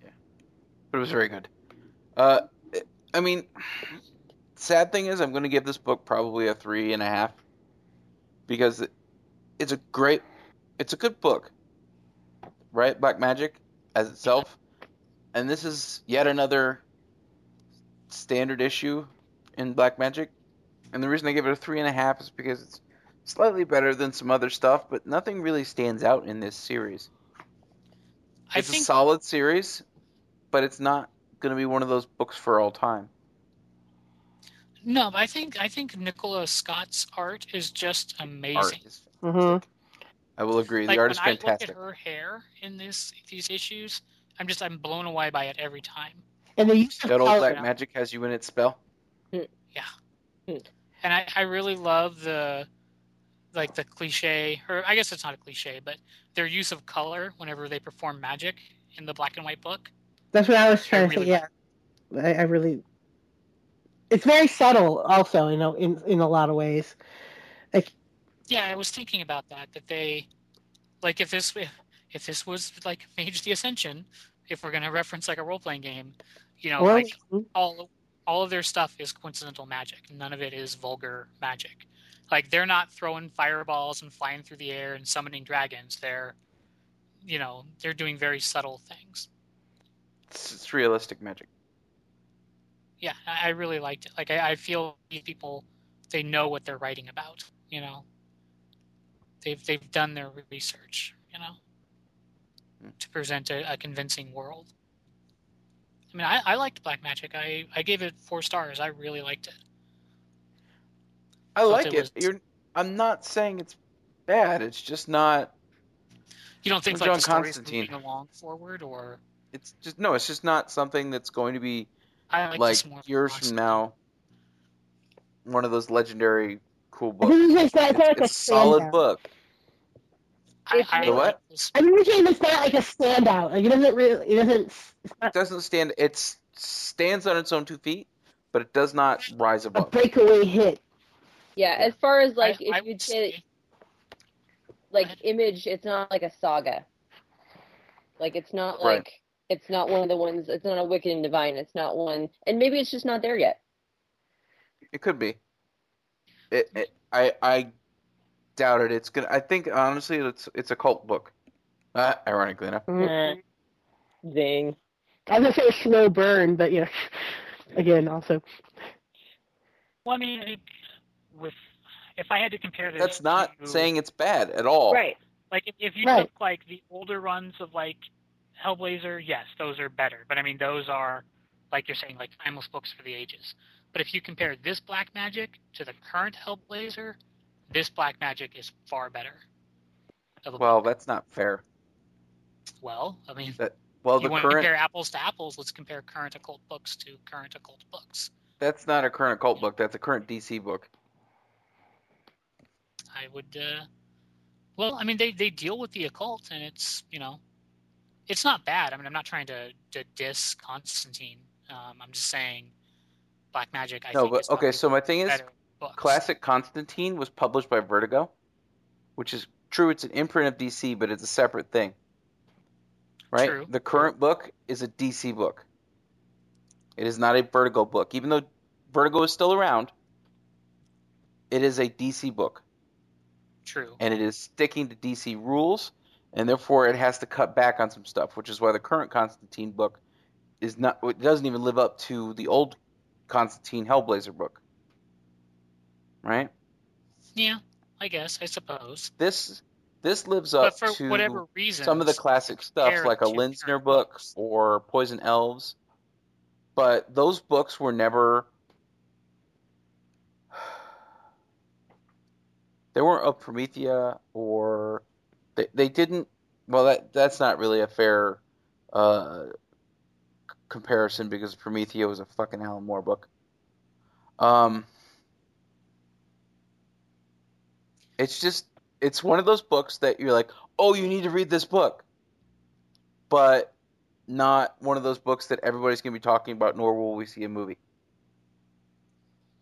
Yeah. But it was very good. I mean, sad thing is I'm going to give this book probably a 3.5 because it's a great, it's a good book, right? Black Magic as itself. And this is yet another standard issue in Black Magic. And the reason I give it a 3.5 is because it's slightly better than some other stuff, but nothing really stands out in this series. It's a solid series, but it's not going to be one of those books for all time. No, but I think Nicholas Scott's art is just amazing. Art is fantastic. I will agree. The art is fantastic. When I look at her hair in these issues, I'm blown away by it every time. And that old Black Magic has you in its spell. Yeah. And I really love the cliche, or I guess it's not a cliche, but their use of color whenever they perform magic in the black and white book. That's what I was trying to say. Yeah, I really. It's very subtle, also, in a lot of ways. Like, yeah, I was thinking about that they, like, if this was like Mage the Ascension, if we're gonna reference like a role playing game, All of their stuff is coincidental magic. None of it is vulgar magic. Like, they're not throwing fireballs and flying through the air and summoning dragons. They're, they're doing very subtle things. It's realistic magic. Yeah, I really liked it. Like, I feel these people, they know what they're writing about. They've done their research. to present a convincing world. I mean, I liked Black Magic. I gave it 4 stars. I really liked it. I like it. I'm not saying it's bad. It's just not. You don't think like the story's moving along forward, or it's just no. It's just not something that's going to be like years from now. One of those legendary cool books. It's a solid book. I mean, it's not like a standout. Like it doesn't stand. It stands on its own 2 feet, but it does not rise above. A breakaway hit. Yeah, as far as like if you say like Image, it's not like a saga. Like it's not like it's not one of the ones. It's not a Wicked and Divine. It's not one, and maybe it's just not there yet. It could be. I doubt it. It's gonna. I think honestly, it's a cult book. Ironically enough. Mm-hmm. Dang. I was gonna say a slow burn, but yeah. Again, also. Well, I mean, if I had to compare this, that's not saying it's bad at all. Right. Like if you took like the older runs of like Hellblazer, yes, those are better. But I mean, those are like you're saying, like timeless books for the ages. But if you compare this Black Magic to the current Hellblazer, this Black Magic is far better. Well, that's not fair. Well, I mean, if you want to compare apples to apples, let's compare current occult books to current occult books. That's not a current occult book. That's a current DC book. I would, well, I mean, they deal with the occult, and it's, you know, it's not bad. I mean, I'm not trying to diss Constantine. I'm just saying Black Magic, I think, okay, so my thing is, Classic Constantine was published by Vertigo, which is true. It's an imprint of DC, but it's a separate thing, right? True. The current book is a DC book. It is not a Vertigo book. Even though Vertigo is still around, it is a DC book. True. And it is sticking to DC rules, and therefore it has to cut back on some stuff, which is why the current Constantine book is not. It doesn't even live up to the old Constantine Hellblazer book. Right? Yeah, I guess, I suppose. This lives up to whatever reason, some of the classic stuff, like a Linsner book or Poison Elves. But those books were never... They weren't a Promethea, or... They didn't... Well, that's not really a fair comparison, because Promethea was a fucking Alan Moore book. It's just, it's one of those books that you're like, oh, you need to read this book. But not one of those books that everybody's going to be talking about, nor will we see a movie.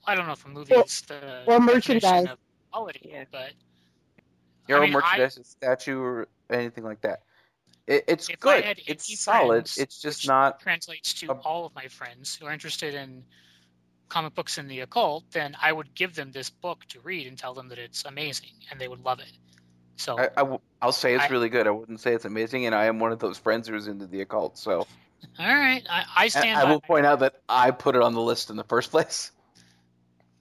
I don't know if a movie is the... Or merchandise. Quality, but... Or merchandise, statue, or anything like that. It's good. It's solid. It's just not... translates to all of my friends who are interested in comic books and the occult, then I would give them this book to read and tell them that it's amazing, and they would love it. So I'll say it's really good. I wouldn't say it's amazing, and I am one of those friends who's into the occult. So, all right, I stand. I will point out that I put it on the list in the first place.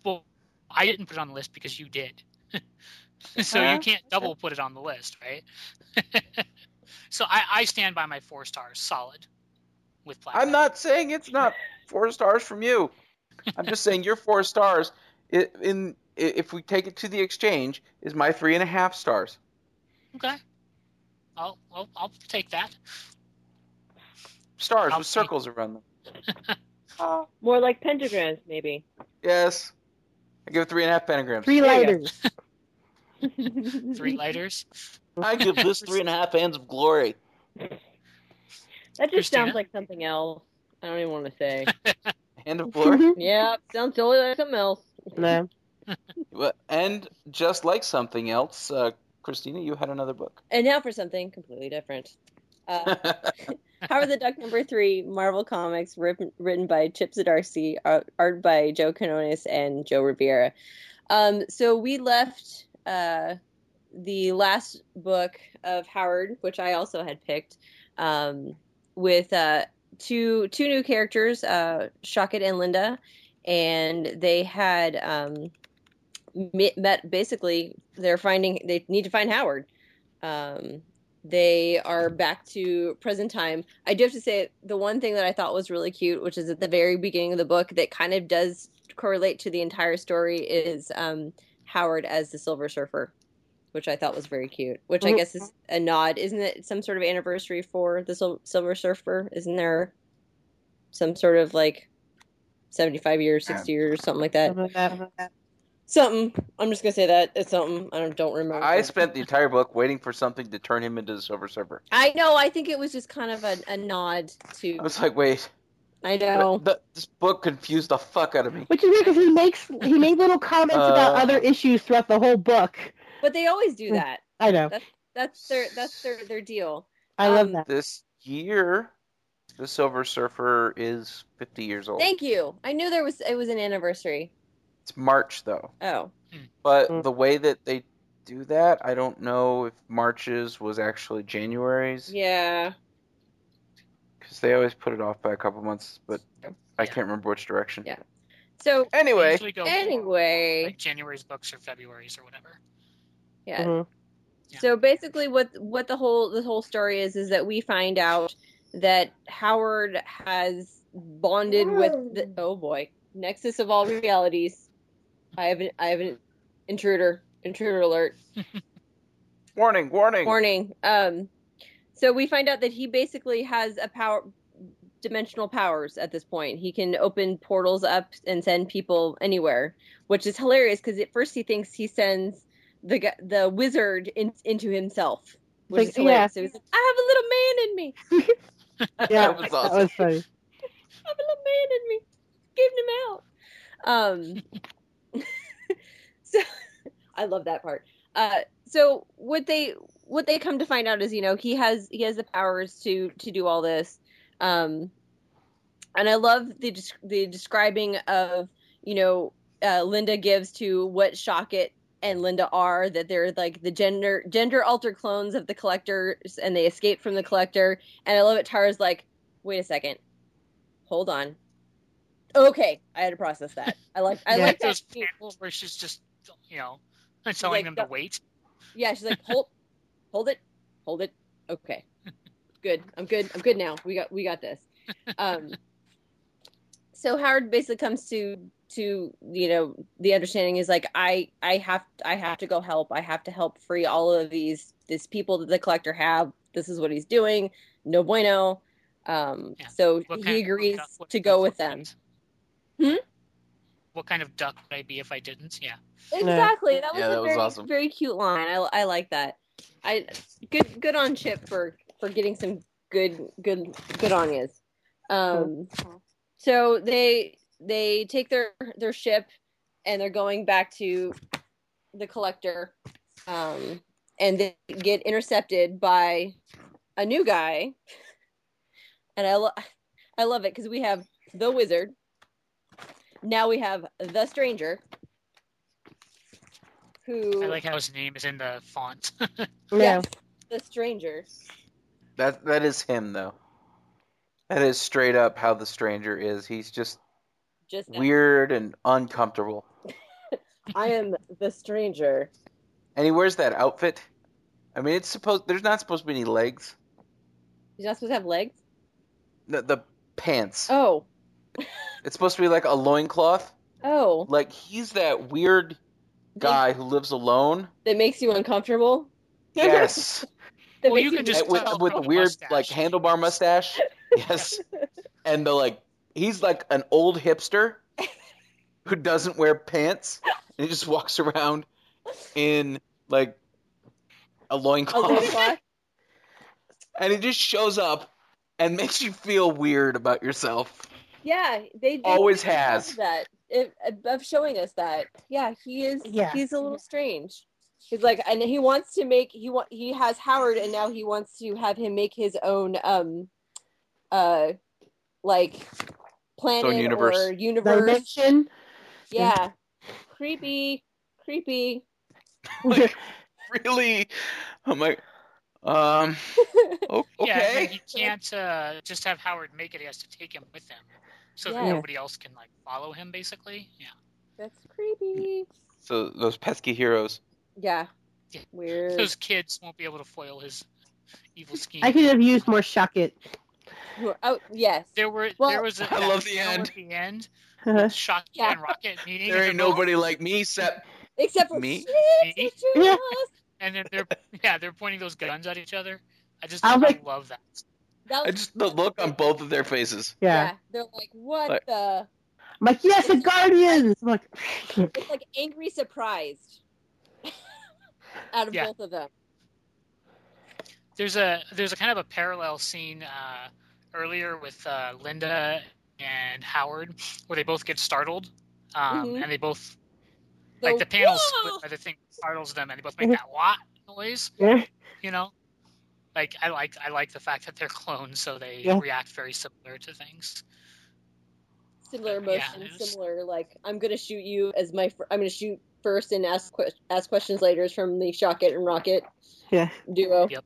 Well, I didn't put it on the list because you did, so you can't double put it on the list, right? So I stand by my 4 stars, solid. With Black Magic. I'm not saying it's not 4 stars from you. I'm just saying your 4 stars, if we take it to the exchange, is my 3.5 stars. Okay. I'll take that. Stars with circles around them. More like pentagrams, maybe. Yes. I give it 3.5 pentagrams. 3 lighters. 3 lighters? I give this 3.5 hands of glory. That just sounds like something else. I don't even want to say. Hand of Glory? Yeah, sounds totally like something else. No. And just like something else, Christina, you had another book. And now for something completely different. Howard the Duck #3, Marvel Comics, written by Chip Zdarsky, art by Joe Quinones and Joe Ribera. So we left the last book of Howard, which I also had picked, with... two new characters, Shockit and Linda, and they had met. Basically, they need to find Howard They are back to present time. I do have to say the one thing that I thought was really cute, which is at the very beginning of the book that kind of does correlate to the entire story, is Howard as the Silver Surfer, which I thought was very cute, which I guess is a nod. Isn't it some sort of anniversary for the Silver Surfer? Isn't there some sort of like 75 years, 60 years, something like that? Something. I'm just going to say that. It's something. I don't remember. I spent the entire book waiting for something to turn him into the Silver Surfer. I know. I think it was just kind of a nod to... I was like, wait. I know. This book confused the fuck out of me. Which is weird because he made little comments about other issues throughout the whole book. But they always do that. I know. That's their deal. I love that. This year... the Silver Surfer is 50 years old. Thank you. I knew it was an anniversary. It's March, though. Oh. But the way that they do that, I don't know if March's was actually January's. Yeah. Because they always put it off by a couple months, but I can't remember which direction. Yeah. So, anyway. Like January's books or February's or whatever. Yeah. Mm-hmm. Yeah. So basically what the whole story is that we find out that Howard has bonded with the Nexus of all realities. I have an intruder alert. Warning. So we find out that he basically has dimensional powers at this point. He can open portals up and send people anywhere, which is hilarious because at first he thinks he sends the wizard into himself. Which is hilarious. So he's like, I have a little man in me. Yeah, that was awesome. That was funny. I have a little man in me. Giving him out. So I love that part. So what they come to find out is, you know, he has the powers to do all this. And I love the describing of, you know, Linda gives to what Shockit and Linda are, that they're like the gender altered clones of the Collectors, and they escaped from the Collector. And I love it. Tara's like, wait a second, hold on. Okay, I had to process that. I like those panels where she's just, you know, telling them to wait. Yeah, she's like, hold it. Okay, good. I'm good now. We got this. So Howard basically comes to you know, the understanding is like, I have to go help. I have to help free all of these people that the Collector have. This is what he's doing. No bueno. So he agrees to go with them. What kind of duck would I be if I didn't? Yeah. Exactly. That was awesome. Very cute line. I like that. Good on Chip for getting some good on his. So they take their ship and they're going back to the Collector, and they get intercepted by a new guy. And I love it because we have the Wizard. Now we have the Stranger. Who I like how his name is in the font. Yeah, the Stranger. That is him, though. That is straight up how the Stranger is. He's just weird and uncomfortable. I am the Stranger. And he wears that outfit. I mean, there's not supposed to be any legs. He's not supposed to have legs? The pants. Oh. It's supposed to be like a loincloth. Oh. Like, he's that weird guy who lives alone. That makes you uncomfortable? Yes. Well, you can just with the weird mustache. Like handlebar mustache. Yes. And he's like an old hipster who doesn't wear pants. And he just walks around in like a loincloth. And he just shows up. And makes you feel weird about yourself. Yeah, they always has that of showing us that. Yeah, he is. Yeah. He's a little strange. He's like, and he wants to make he has Howard, and now he wants to have him make his own planet or universe dimension. Yeah, creepy. Like, really, I'm like. Okay. Yeah, you can't just have Howard make it. He has to take him with him so that nobody else can follow him, basically. Yeah. That's creepy. So those pesky heroes. Yeah. Weird. Those kids won't be able to foil his evil scheme. I could have used more Shock It. Oh yes. There was I love the end. At the end, Shock It and Rocket meeting. There ain't nobody like me except for me. And then they're pointing those guns at each other. I love that. The look on both of their faces. Yeah. They're like, what the? I'm like, yes, the Guardians! I'm like, it's like angry surprised out of both of them. There's a kind of a parallel scene earlier with Linda and Howard where they both get startled and they both, like the panel split by the thing that startles them and they both make that wah noise, you know? Like I like the fact that they're clones, so they react very similar to things. Similar emotions, similar like I'm gonna shoot you as I'm gonna shoot first and ask questions later is from the Shock It and Rocket duo. Yep,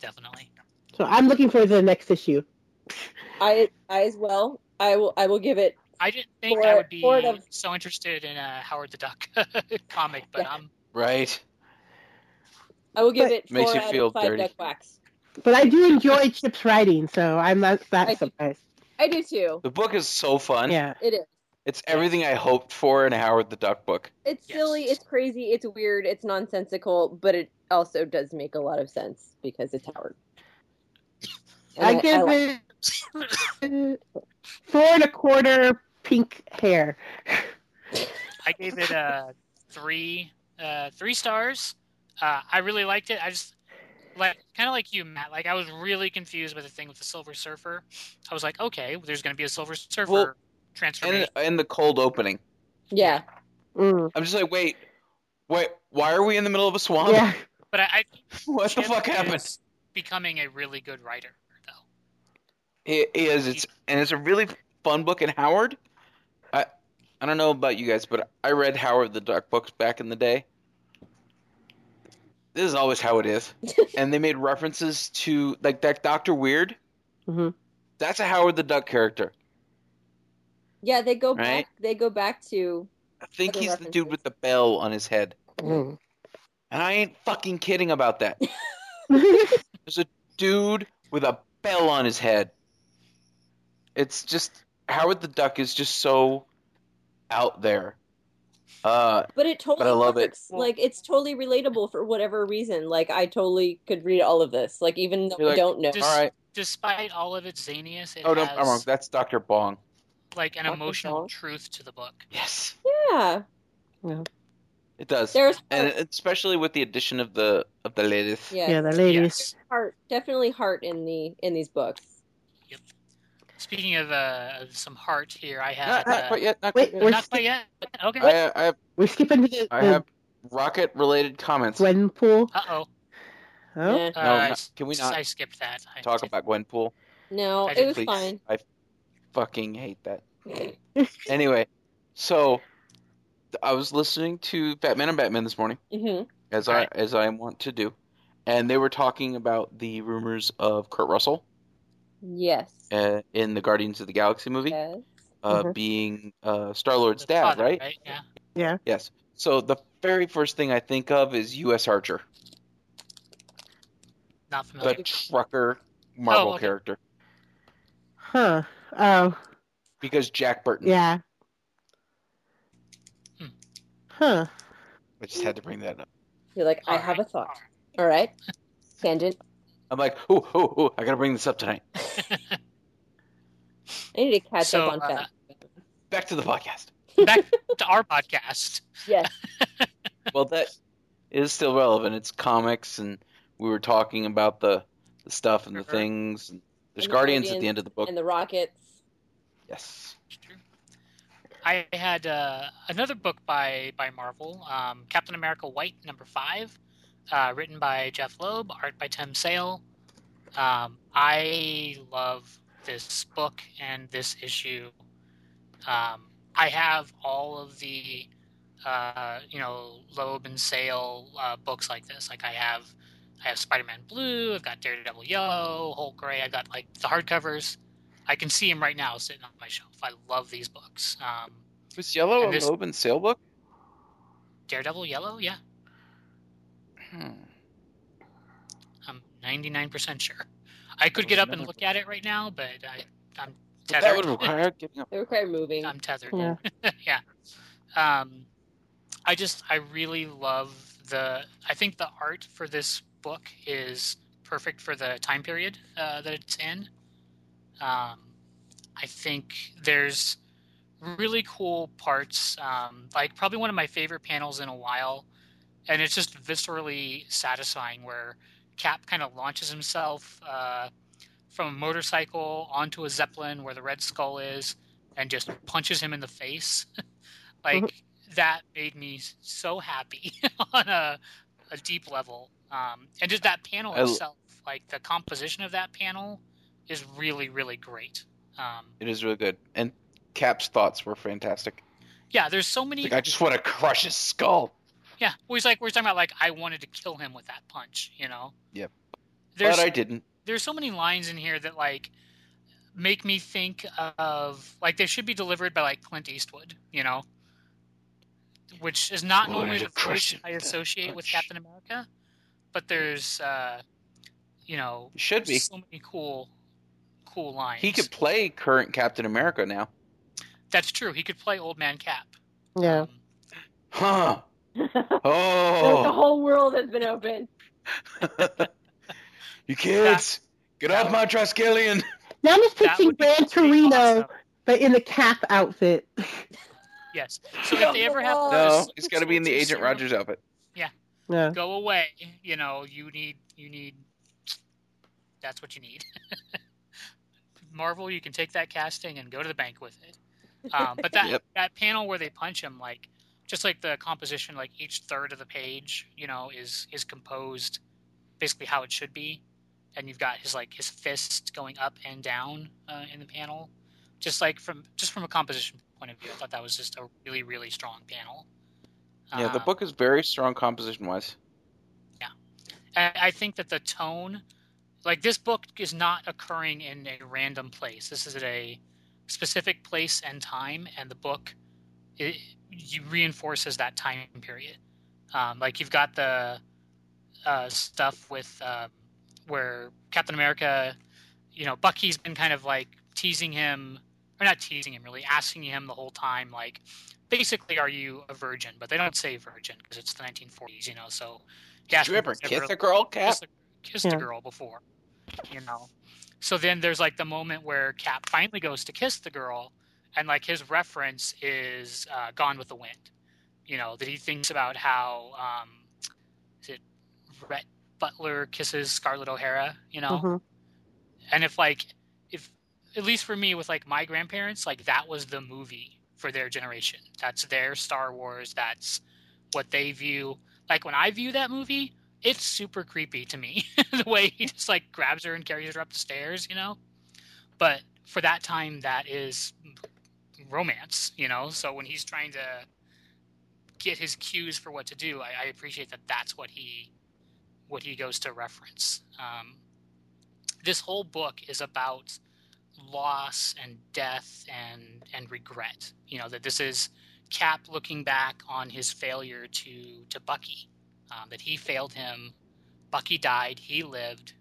definitely. So I'm looking forward to the next issue. I as well. I will give it. I didn't think I would be so interested in a Howard the Duck comic, but I'm right. I will give it 4 out of 5 duck wax. But I do enjoy Chip's writing, so I'm not that surprised. I do too. The book is so fun. Yeah, it is. It's everything I hoped for in a Howard the Duck book. It's silly, it's crazy, it's weird, it's nonsensical, but it also does make a lot of sense because it's Howard. And I give it 4 1/4 pink hair. I gave it 3 stars. I really liked it. I just kind of like you, Matt. Like I was really confused by the thing with the Silver Surfer. I was like, okay, there's going to be a Silver Surfer transformation in the cold opening. Yeah, I'm just like, wait, why are we in the middle of a swamp? Yeah. But I what Chip the fuck happened? Becoming a really good writer, though. It is. It's a really fun book. And Howard, I don't know about you guys, but I read Howard the Duck books back in the day. This is always how it is. And they made references to, like, that Dr. Weird. Mm-hmm. That's a Howard the Duck character. Yeah, they go back. They go back to. I think he's references. The dude with the bell on his head. Mm. And I ain't fucking kidding about that. There's a dude with a bell on his head. It's just Howard the Duck is just so out there. But it totally I love works. It. Like it's totally relatable for whatever reason. Like I totally could read all of this. Like even though we don't know. All right. Despite all of its zaniness, it has, I'm wrong. That's Dr. Bong. Like an emotional truth to the book. Yes. Yeah. It does. There's heart. And especially with the addition of the ladies. Yes. Yeah, the ladies. Yes. Heart, definitely heart in these books. Yep. Speaking of some heart here, I have... Not quite yet. Not quite yet. Okay. We're skipping... I have rocket-related comments. Gwenpool. Uh-oh. Oh? Yeah. Can we not... I skipped that. Talk about Gwenpool. No, it was fine. I fucking hate that. Anyway, so I was listening to Batman and Batman this morning, as I want to do, and they were talking about the rumors of Kurt Russell. Yes. In the Guardians of the Galaxy movie, being Star-Lord's dad, father, right? Yeah. Yes. So the very first thing I think of is U.S. Archer. Not familiar. The trucker Marvel character. Huh. Oh. Because Jack Burton. Yeah. Huh. I just had to bring that up. You're like, I have a thought. All right. Tangent. I'm like, ooh, I gotta bring this up tonight. I need to catch up on that. Back to the podcast. Back to our podcast. Yes. Well, that is still relevant. It's comics, and we were talking about the stuff and the things. And there's Guardians at the end of the book. And the Rockets. Yes. I had another book by Marvel, Captain America White, number 5. Written by Jeff Loeb, art by Tim Sale. I love this book and this issue. I have all of the, Loeb and Sale books like this. Like I have Spider-Man Blue. I've got Daredevil Yellow, Hulk Gray. I've got like the hardcovers. I can see them right now sitting on my shelf. I love these books. Was Yellow a Loeb and Sale book? Daredevil Yellow, yeah. 99% sure. I could get up and look at it right now, but I'm tethered. That would require getting up. It would require moving. I'm tethered. Yeah. Yeah. I really love I think the art for this book is perfect for the time period that it's in. I think there's really cool parts, like probably one of my favorite panels in a while, and it's just viscerally satisfying, where Cap kind of launches himself from a motorcycle onto a Zeppelin where the Red Skull is and just punches him in the face. Like, that made me so happy on a deep level. And just that panel itself, like the composition of that panel is really, really great. It is really good. And Cap's thoughts were fantastic. Yeah, there's so many... Like, I just want to crush his skull. Yeah, we're talking about, like, I wanted to kill him with that punch, you know? Yeah, but I didn't. There's so many lines in here that, like, make me think of... Like, they should be delivered by, like, Clint Eastwood, you know? Which is not normally the voice I associate with Captain America, but there's, you know... Should be. So many cool lines. He could play current Captain America now. That's true. He could play Old Man Cap. Yeah. Huh. Oh. The whole world has been opened. You kids, get off my Triskelion. Now I'm just picturing Gran Torino, awesome, but in the Cap outfit. Yes. So if they ever have... No, it's got to be in the Agent Rogers outfit. Yeah. Yeah. Go away. You know, you need... That's what you need. Marvel, you can take that casting and go to the bank with it. But that that panel where they punch him, like, just like the composition, like each third of the page, you know, is composed basically how it should be, and you've got his fist going up and down in the panel, just from a composition point of view. I thought that was just a really, really strong panel. Yeah, the book is very strong composition wise. Yeah, and I think that the tone, like, this book is not occurring in a random place. This is at a specific place and time, and the book reinforces that time period. Like, you've got the stuff with where Captain America, you know, Bucky's been kind of like teasing him, or not teasing him, really asking him the whole time, like, basically, are you a virgin? But they don't say virgin because it's the 1940s, you know. So, did you ever kiss a girl, Cap? Kissed a girl before, you know. So then there's, like, the moment where Cap finally goes to kiss the girl, and, like, his reference is Gone with the Wind. You know, that he thinks about how, is it Rhett Butler kisses Scarlett O'Hara, you know? Mm-hmm. And if at least for me with, like, my grandparents, like, that was the movie for their generation. That's their Star Wars. That's what they view. Like, when I view that movie, it's super creepy to me, the way he just, like, grabs her and carries her up the stairs, you know? But for that time, that is romance, you know? So when he's trying to get his cues for what to do, I appreciate that that's what he goes to reference. This whole book is about loss and death and regret, you know, that this is Cap looking back on his failure to Bucky. That he failed him, Bucky died, he lived,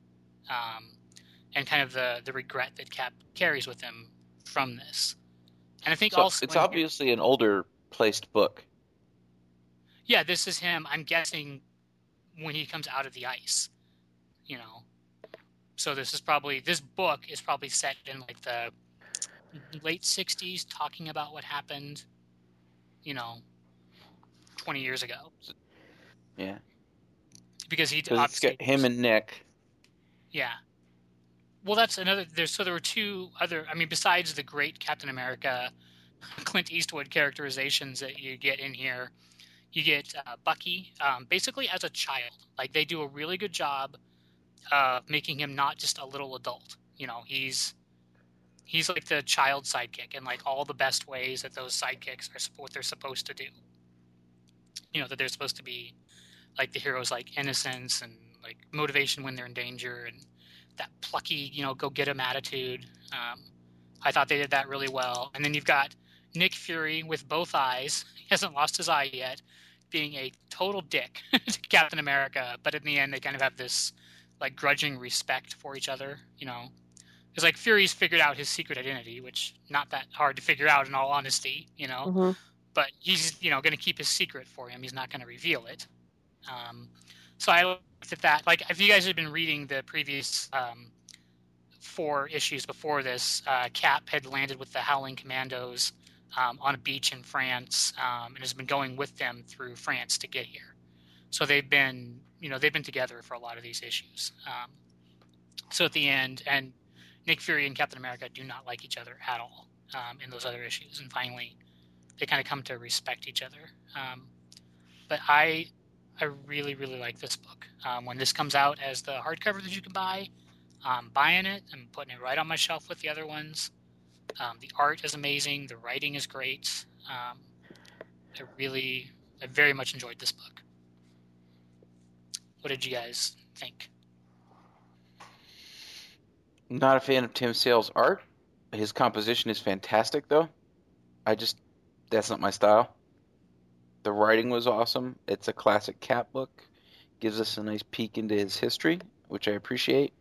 and kind of the regret that Cap carries with him from this. And I think also... It's obviously an older placed book. Yeah, this is him, I'm guessing, when he comes out of the ice, you know. So this book is probably set in, like, the late 60s, talking about what happened, you know, 20 years ago. Yeah, because he obviously him and Nick. Yeah, well, that's another. There were two other. I mean, besides the great Captain America, Clint Eastwood characterizations that you get in here, you get Bucky basically as a child. Like, they do a really good job making him not just a little adult. You know, he's like the child sidekick in, like, all the best ways that those sidekicks are what they're supposed to do. You know, that they're supposed to be, like, the heroes, like, innocence and, like, motivation when they're in danger and that plucky, you know, go-get-em attitude. I thought they did that really well. And then you've got Nick Fury with both eyes. He hasn't lost his eye yet, being a total dick to Captain America. But in the end, they kind of have this, like grudging respect for each other, you know. It's like Fury's figured out his secret identity, which not that hard to figure out in all honesty, you know. Mm-hmm. But he's, you know, going to keep his secret for him. He's not going to reveal it. So I looked at that. Like, if you guys had been reading the previous 4 issues before this, Cap had landed with the Howling Commandos on a beach in France, and has been going with them through France to get here. So they've been, you know, they've been together for a lot of these issues. So at the end, and Nick Fury and Captain America do not like each other at all in those other issues. And finally, they kind of come to respect each other. But I really, really like this book. When this comes out as the hardcover that you can buy, I'm buying it and putting it right on my shelf with the other ones. The art is amazing. The writing is great. I very much enjoyed this book. What did you guys think? Not a fan of Tim Sale's art. His composition is fantastic, though. That's not my style. The writing was awesome. It's a classic Cap book. Gives us a nice peek into his history, which I appreciate.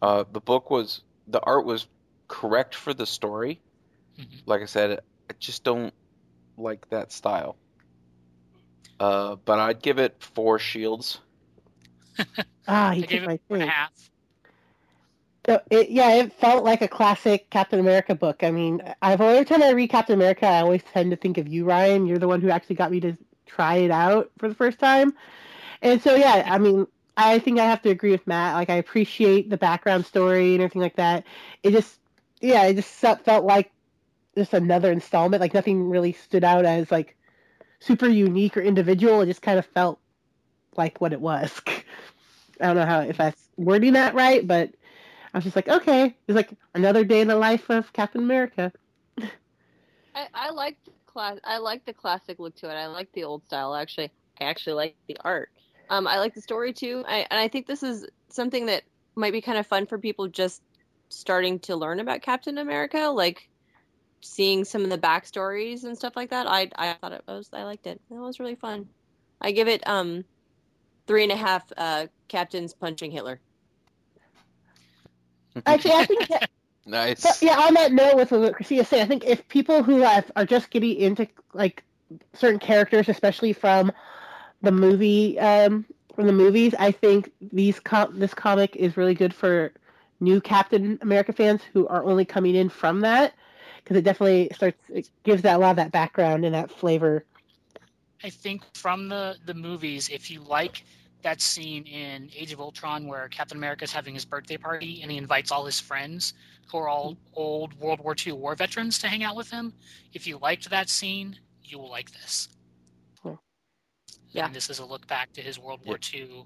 The art was correct for the story. Mm-hmm. Like I said, I just don't like that style. But I'd give it 4 shields. He gave it 1.5. So it felt like a classic Captain America book. I mean, every time I read Captain America, I always tend to think of you, Ryan. You're the one who actually got me to try it out for the first time. And so, yeah, I mean, I think I have to agree with Matt. Like, I appreciate the background story and everything like that. It just felt like just another installment. Like, nothing really stood out as, like, super unique or individual. It just kind of felt like what it was. I don't know if I'm wording that right, but I was just like, okay, it's like another day in the life of Captain America. I like the classic look to it. I like the old style. Actually, I actually like the art. I like the story too. I think this is something that might be kind of fun for people just starting to learn about Captain America, like seeing some of the backstories and stuff like that. I liked it. It was really fun. I give it 3.5 captains punching Hitler. Actually, I think that, nice. But yeah, on that note with what Christina said, I think if people who are just getting into like certain characters, especially from the movie, from the movies, I think this comic is really good for new Captain America fans who are only coming in from that, because it definitely it gives that a lot of that background and that flavor. I think from the movies, if you like that scene in Age of Ultron where Captain America's having his birthday party and he invites all his friends who are all old World War II war veterans to hang out with him. If you liked that scene, you will like this. Cool. Yeah. And this is a look back to his World War II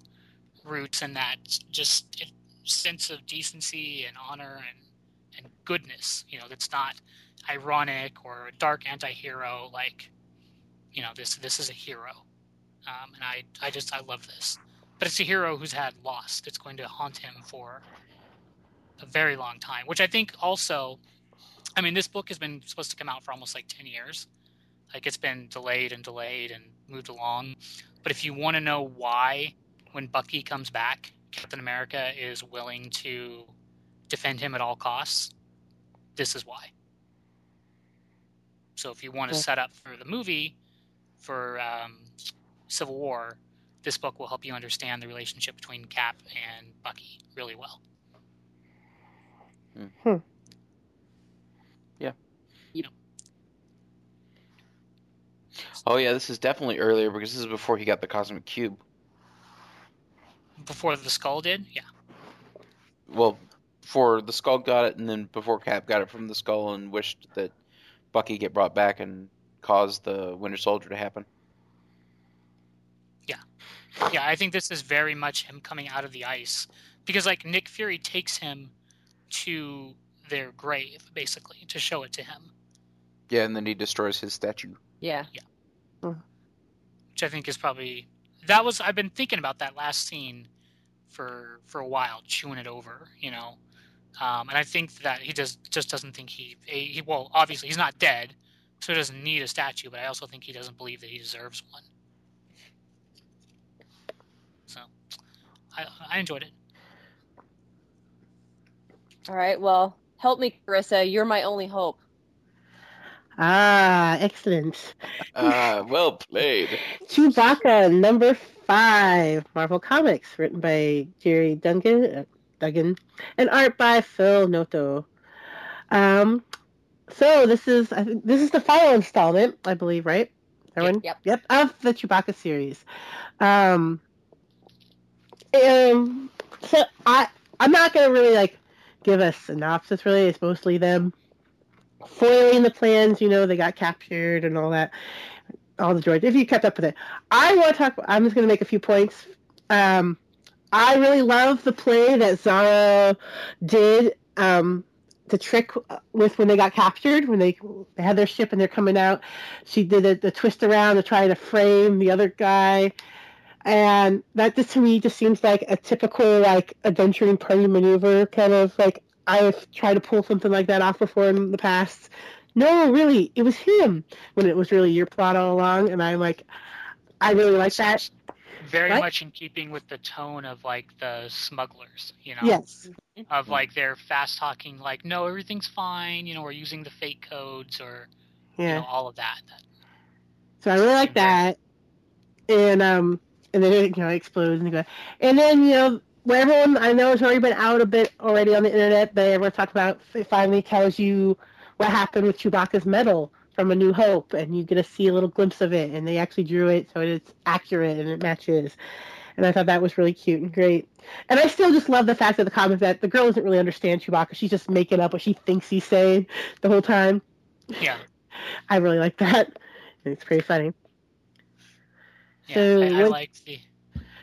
roots and that just sense of decency and honor and goodness. You know, that's not ironic or a dark anti-hero. Like, you know, this is a hero. And I love this. But it's a hero who's had loss. It's going to haunt him for a very long time, which I think also, I mean, this book has been supposed to come out for almost like 10 years. Like, it's been delayed and moved along. But if you want to know why, when Bucky comes back, Captain America is willing to defend him at all costs, this is why. So if you want to set up for the movie, for Civil War, this book will help you understand the relationship between Cap and Bucky really well. Hmm. Yeah. You know. Oh yeah, this is definitely earlier because this is before he got the Cosmic Cube. Before the Skull did? Yeah. Well, before the Skull got it, and then before Cap got it from the Skull and wished that Bucky get brought back and caused the Winter Soldier to happen. Yeah, I think this is very much him coming out of the ice. Because, like, Nick Fury takes him to their grave, basically, to show it to him. Yeah, and then he destroys his statue. Yeah. Mm-hmm. Which I think is probably... I've been thinking about that last scene for a while, chewing it over, you know. And I think that he just doesn't think he... Well, obviously, he's not dead, so he doesn't need a statue, but I also think he doesn't believe that he deserves one. I enjoyed it. All right, well, help me, Carissa. You're my only hope. Ah, excellent. Well played. Chewbacca, number 5, Marvel Comics, written by Jerry Duggan, and art by Phil Noto. So this is the final installment, I believe, right? Everyone? Yep. Of the Chewbacca series. So I'm not gonna really give a synopsis. Really, it's mostly them foiling the plans. You know, they got captured and all that. All the droids. If you kept up with it, I'm just gonna make a few points. I really love the play that Zaro did. The trick with when they got captured, when they had their ship and they're coming out, she did the twist around to try to frame the other guy. And that just to me just seems like a typical adventuring party maneuver kind of I've tried to pull something like that off before in the past. No, really, it was him when it was really your plot all along, and I really like that. Very much in keeping with the tone of the smugglers, you know. Yes. Of they're fast talking, no, everything's fine, you know, we're using the fake codes or you know, all of that. So I really like that. And then it explodes and go. And then, where everyone, I know it's already been out a bit already on the internet, but everyone talked about it finally tells you what happened with Chewbacca's medal from A New Hope, and you get to see a little glimpse of it, and they actually drew it so it's accurate and it matches. And I thought that was really cute and great. And I still just love the fact that the comic that the girl doesn't really understand Chewbacca. She's just making up what she thinks he's saying the whole time. Yeah. I really like that. And it's pretty funny. Yeah, so, I like the...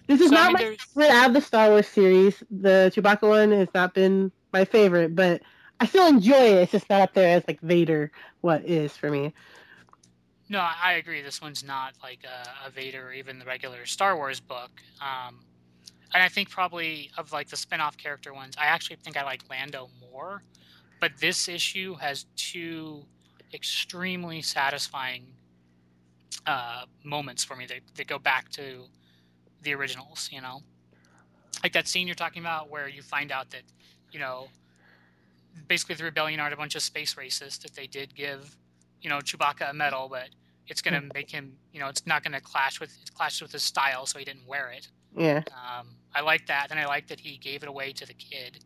This is not my favorite out of the Star Wars series. The Chewbacca one has not been my favorite, but I still enjoy it. It's just not up there as Vader, what is for me. No, I agree. This one's not a Vader or even the regular Star Wars book. And I think probably of the spin-off character ones, I actually think I like Lando more. But this issue has 2 extremely satisfying moments for me that go back to the originals, you know? Like that scene you're talking about where you find out that, you know, basically the Rebellion aren't a bunch of space racists, that they did give, you know, Chewbacca a medal, but it's going to make him, you know, it's not going to clash with his style, so he didn't wear it. Yeah. I like that, and I like that he gave it away to the kid.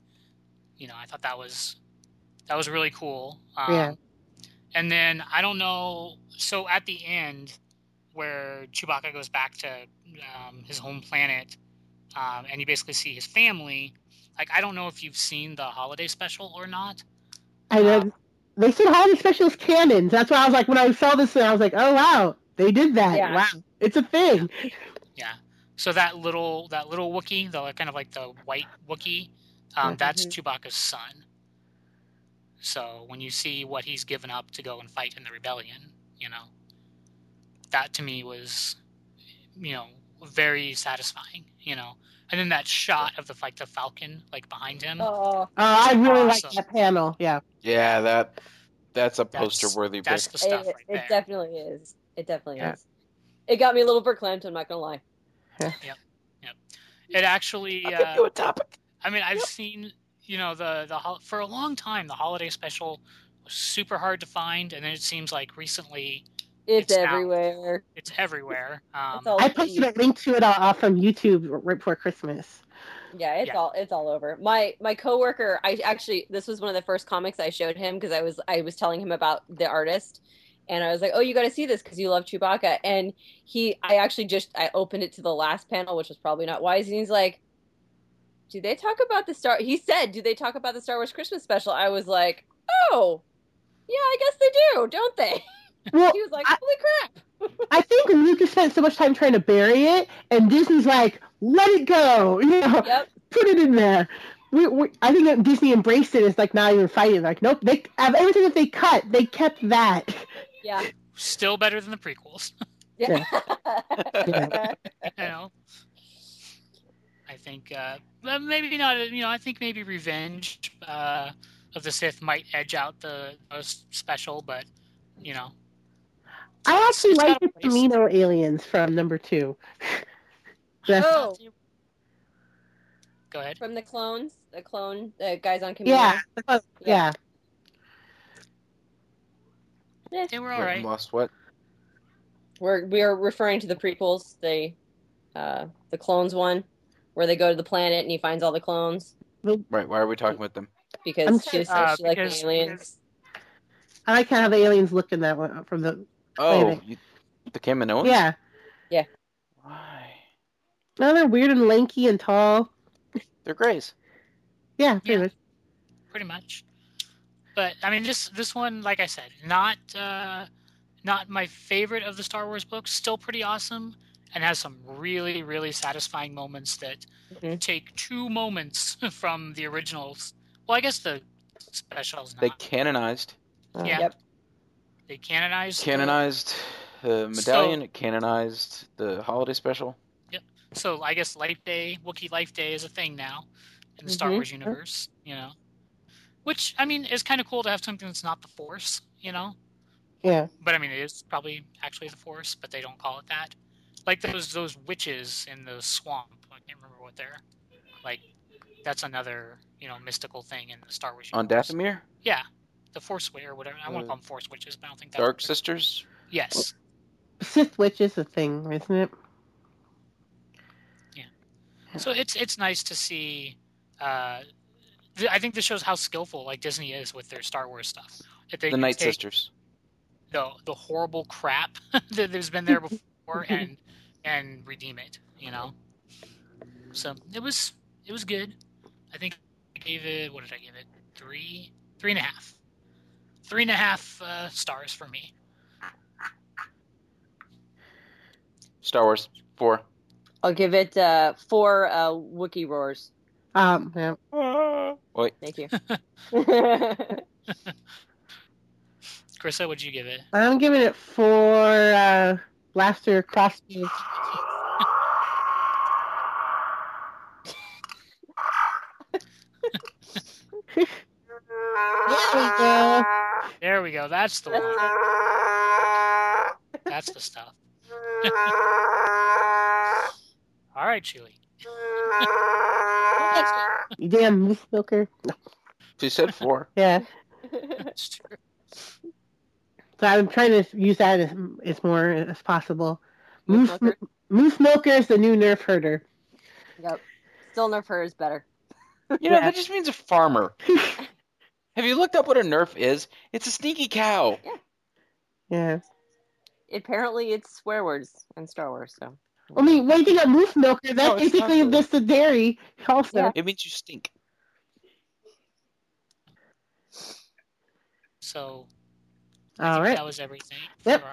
You know, I thought that was really cool. Yeah. And then, I don't know, so at the end, where Chewbacca goes back to his home planet, and you basically see his family, I don't know if you've seen the holiday special or not. I know. They said holiday specials canon. That's why I was when I saw this, I was oh, wow, they did that. Yeah. Wow. It's a thing. Yeah. So that little Wookiee, the kind of the white Wookiee, that's Chewbacca's son. So when you see what he's given up to go and fight in the rebellion, you know, that to me was, you know, very satisfying, you know. And then that shot of the Falcon behind him. Oh, I really like that panel. Yeah. Yeah, that's a poster-worthy pick. That's the stuff right there. It definitely is. It definitely is. It got me a little verklempt. I'm not gonna lie. Yep. It actually. I'll give you a topic. I mean, I've seen the for a long time the holiday special was super hard to find, and then it seems recently. It's everywhere. It's everywhere. I posted a link to it off from YouTube right before Christmas. Yeah, it's all over. My coworker, this was one of the first comics I showed him because I was telling him about the artist, and I was like, "Oh, you got to see this because you love Chewbacca." And I opened it to the last panel, which was probably not wise, and he's like, "Do they talk about the Star?" He said, "Do they talk about the Star Wars Christmas special?" I was like, "Oh, yeah, I guess they do, don't they?" Well, he was like, holy crap. I think Lucas spent so much time trying to bury it, and Disney's like, let it go. You know, put it in there. I think that Disney embraced it. It's not even fighting. Nope. They have everything that they cut. They kept that. Yeah. Still better than the prequels. Yeah. You know, I think, maybe not, you know, I think maybe Revenge of the Sith might edge out the most special, but, you know. I actually like the Camino aliens from number 2. Oh. Go ahead. From the clones, the guys on Camino. Yeah. They were all right. Lost what? We are referring to the prequels, the clones one, where they go to the planet and he finds all the clones. Right. Why are we talking with them? Because she likes aliens. I like how the aliens look in that one from the. Oh, the Kaminoans? Yeah. Why? No, they're weird and lanky and tall. They're grays. Pretty much. But I mean, this one, like I said, not my favorite of the Star Wars books. Still pretty awesome, and has some really, really satisfying moments that take 2 moments from the originals. Well, I guess the specials. They canonized. Yeah. Yep. They canonized. Canonized the medallion. Canonized the holiday special. Yep. So I guess Life Day, Wookiee Life Day, is a thing now in the Star Wars universe. You know. Which, I mean, is kind of cool to have something that's not the Force, you know? Yeah. But, I mean, it is probably actually the Force, but they don't call it that. Like those witches in the swamp. I can't remember what they're... Like, that's another, you know, mystical thing in the Star Wars universe. On Dathomir? Yeah. The Force Way or whatever. I want to call them Force Witches, but I don't think that's... Dark Sisters? Yes. Sith Witch is a thing, isn't it? Yeah. So it's nice to see... I think this shows how skillful like Disney is with their Star Wars stuff. The Night Sisters. The horrible crap that has been there before and redeem it, you know. So it was good. I think I gave it. What did I give it? 3.5 stars for me. Star Wars 4. I'll give it 4 Wookiee roars. Yeah. Wait. Thank you. Carissa, what'd you give it? I'm giving it 4 blaster crossbows. There we go. That's the one. That's the stuff. All right, Chewie. You damn moose milker. She said 4. Yeah. That's true. So I'm trying to use that as more as possible. Moose milker is the new nerf herder. Yep. Still nerf herder is better. You know, that just means a farmer. Have you looked up what a nerf is? It's a sneaky cow. Yeah. Apparently it's swear words in Star Wars, so. I mean, when you think of moose milker, that's basically just the dairy also. Yeah. It means you stink. So, I think that was everything. Yep.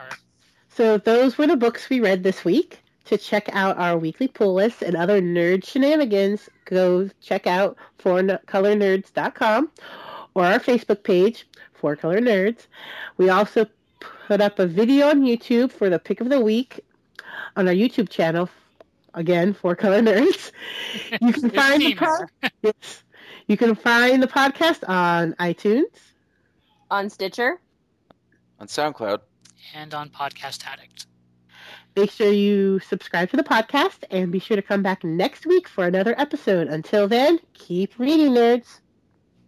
So those were the books we read this week. To check out our weekly pull list and other nerd shenanigans, go check out fourcolornerds.com or our Facebook page, Four-Color Nerds. We also put up a video on YouTube for the pick of the week. On our YouTube channel, again, Four-Color Nerds. You can find you can find the podcast on iTunes, on Stitcher, on SoundCloud, and on Podcast Addict. Make sure you subscribe to the podcast and be sure to come back next week for another episode. Until then, keep reading, nerds.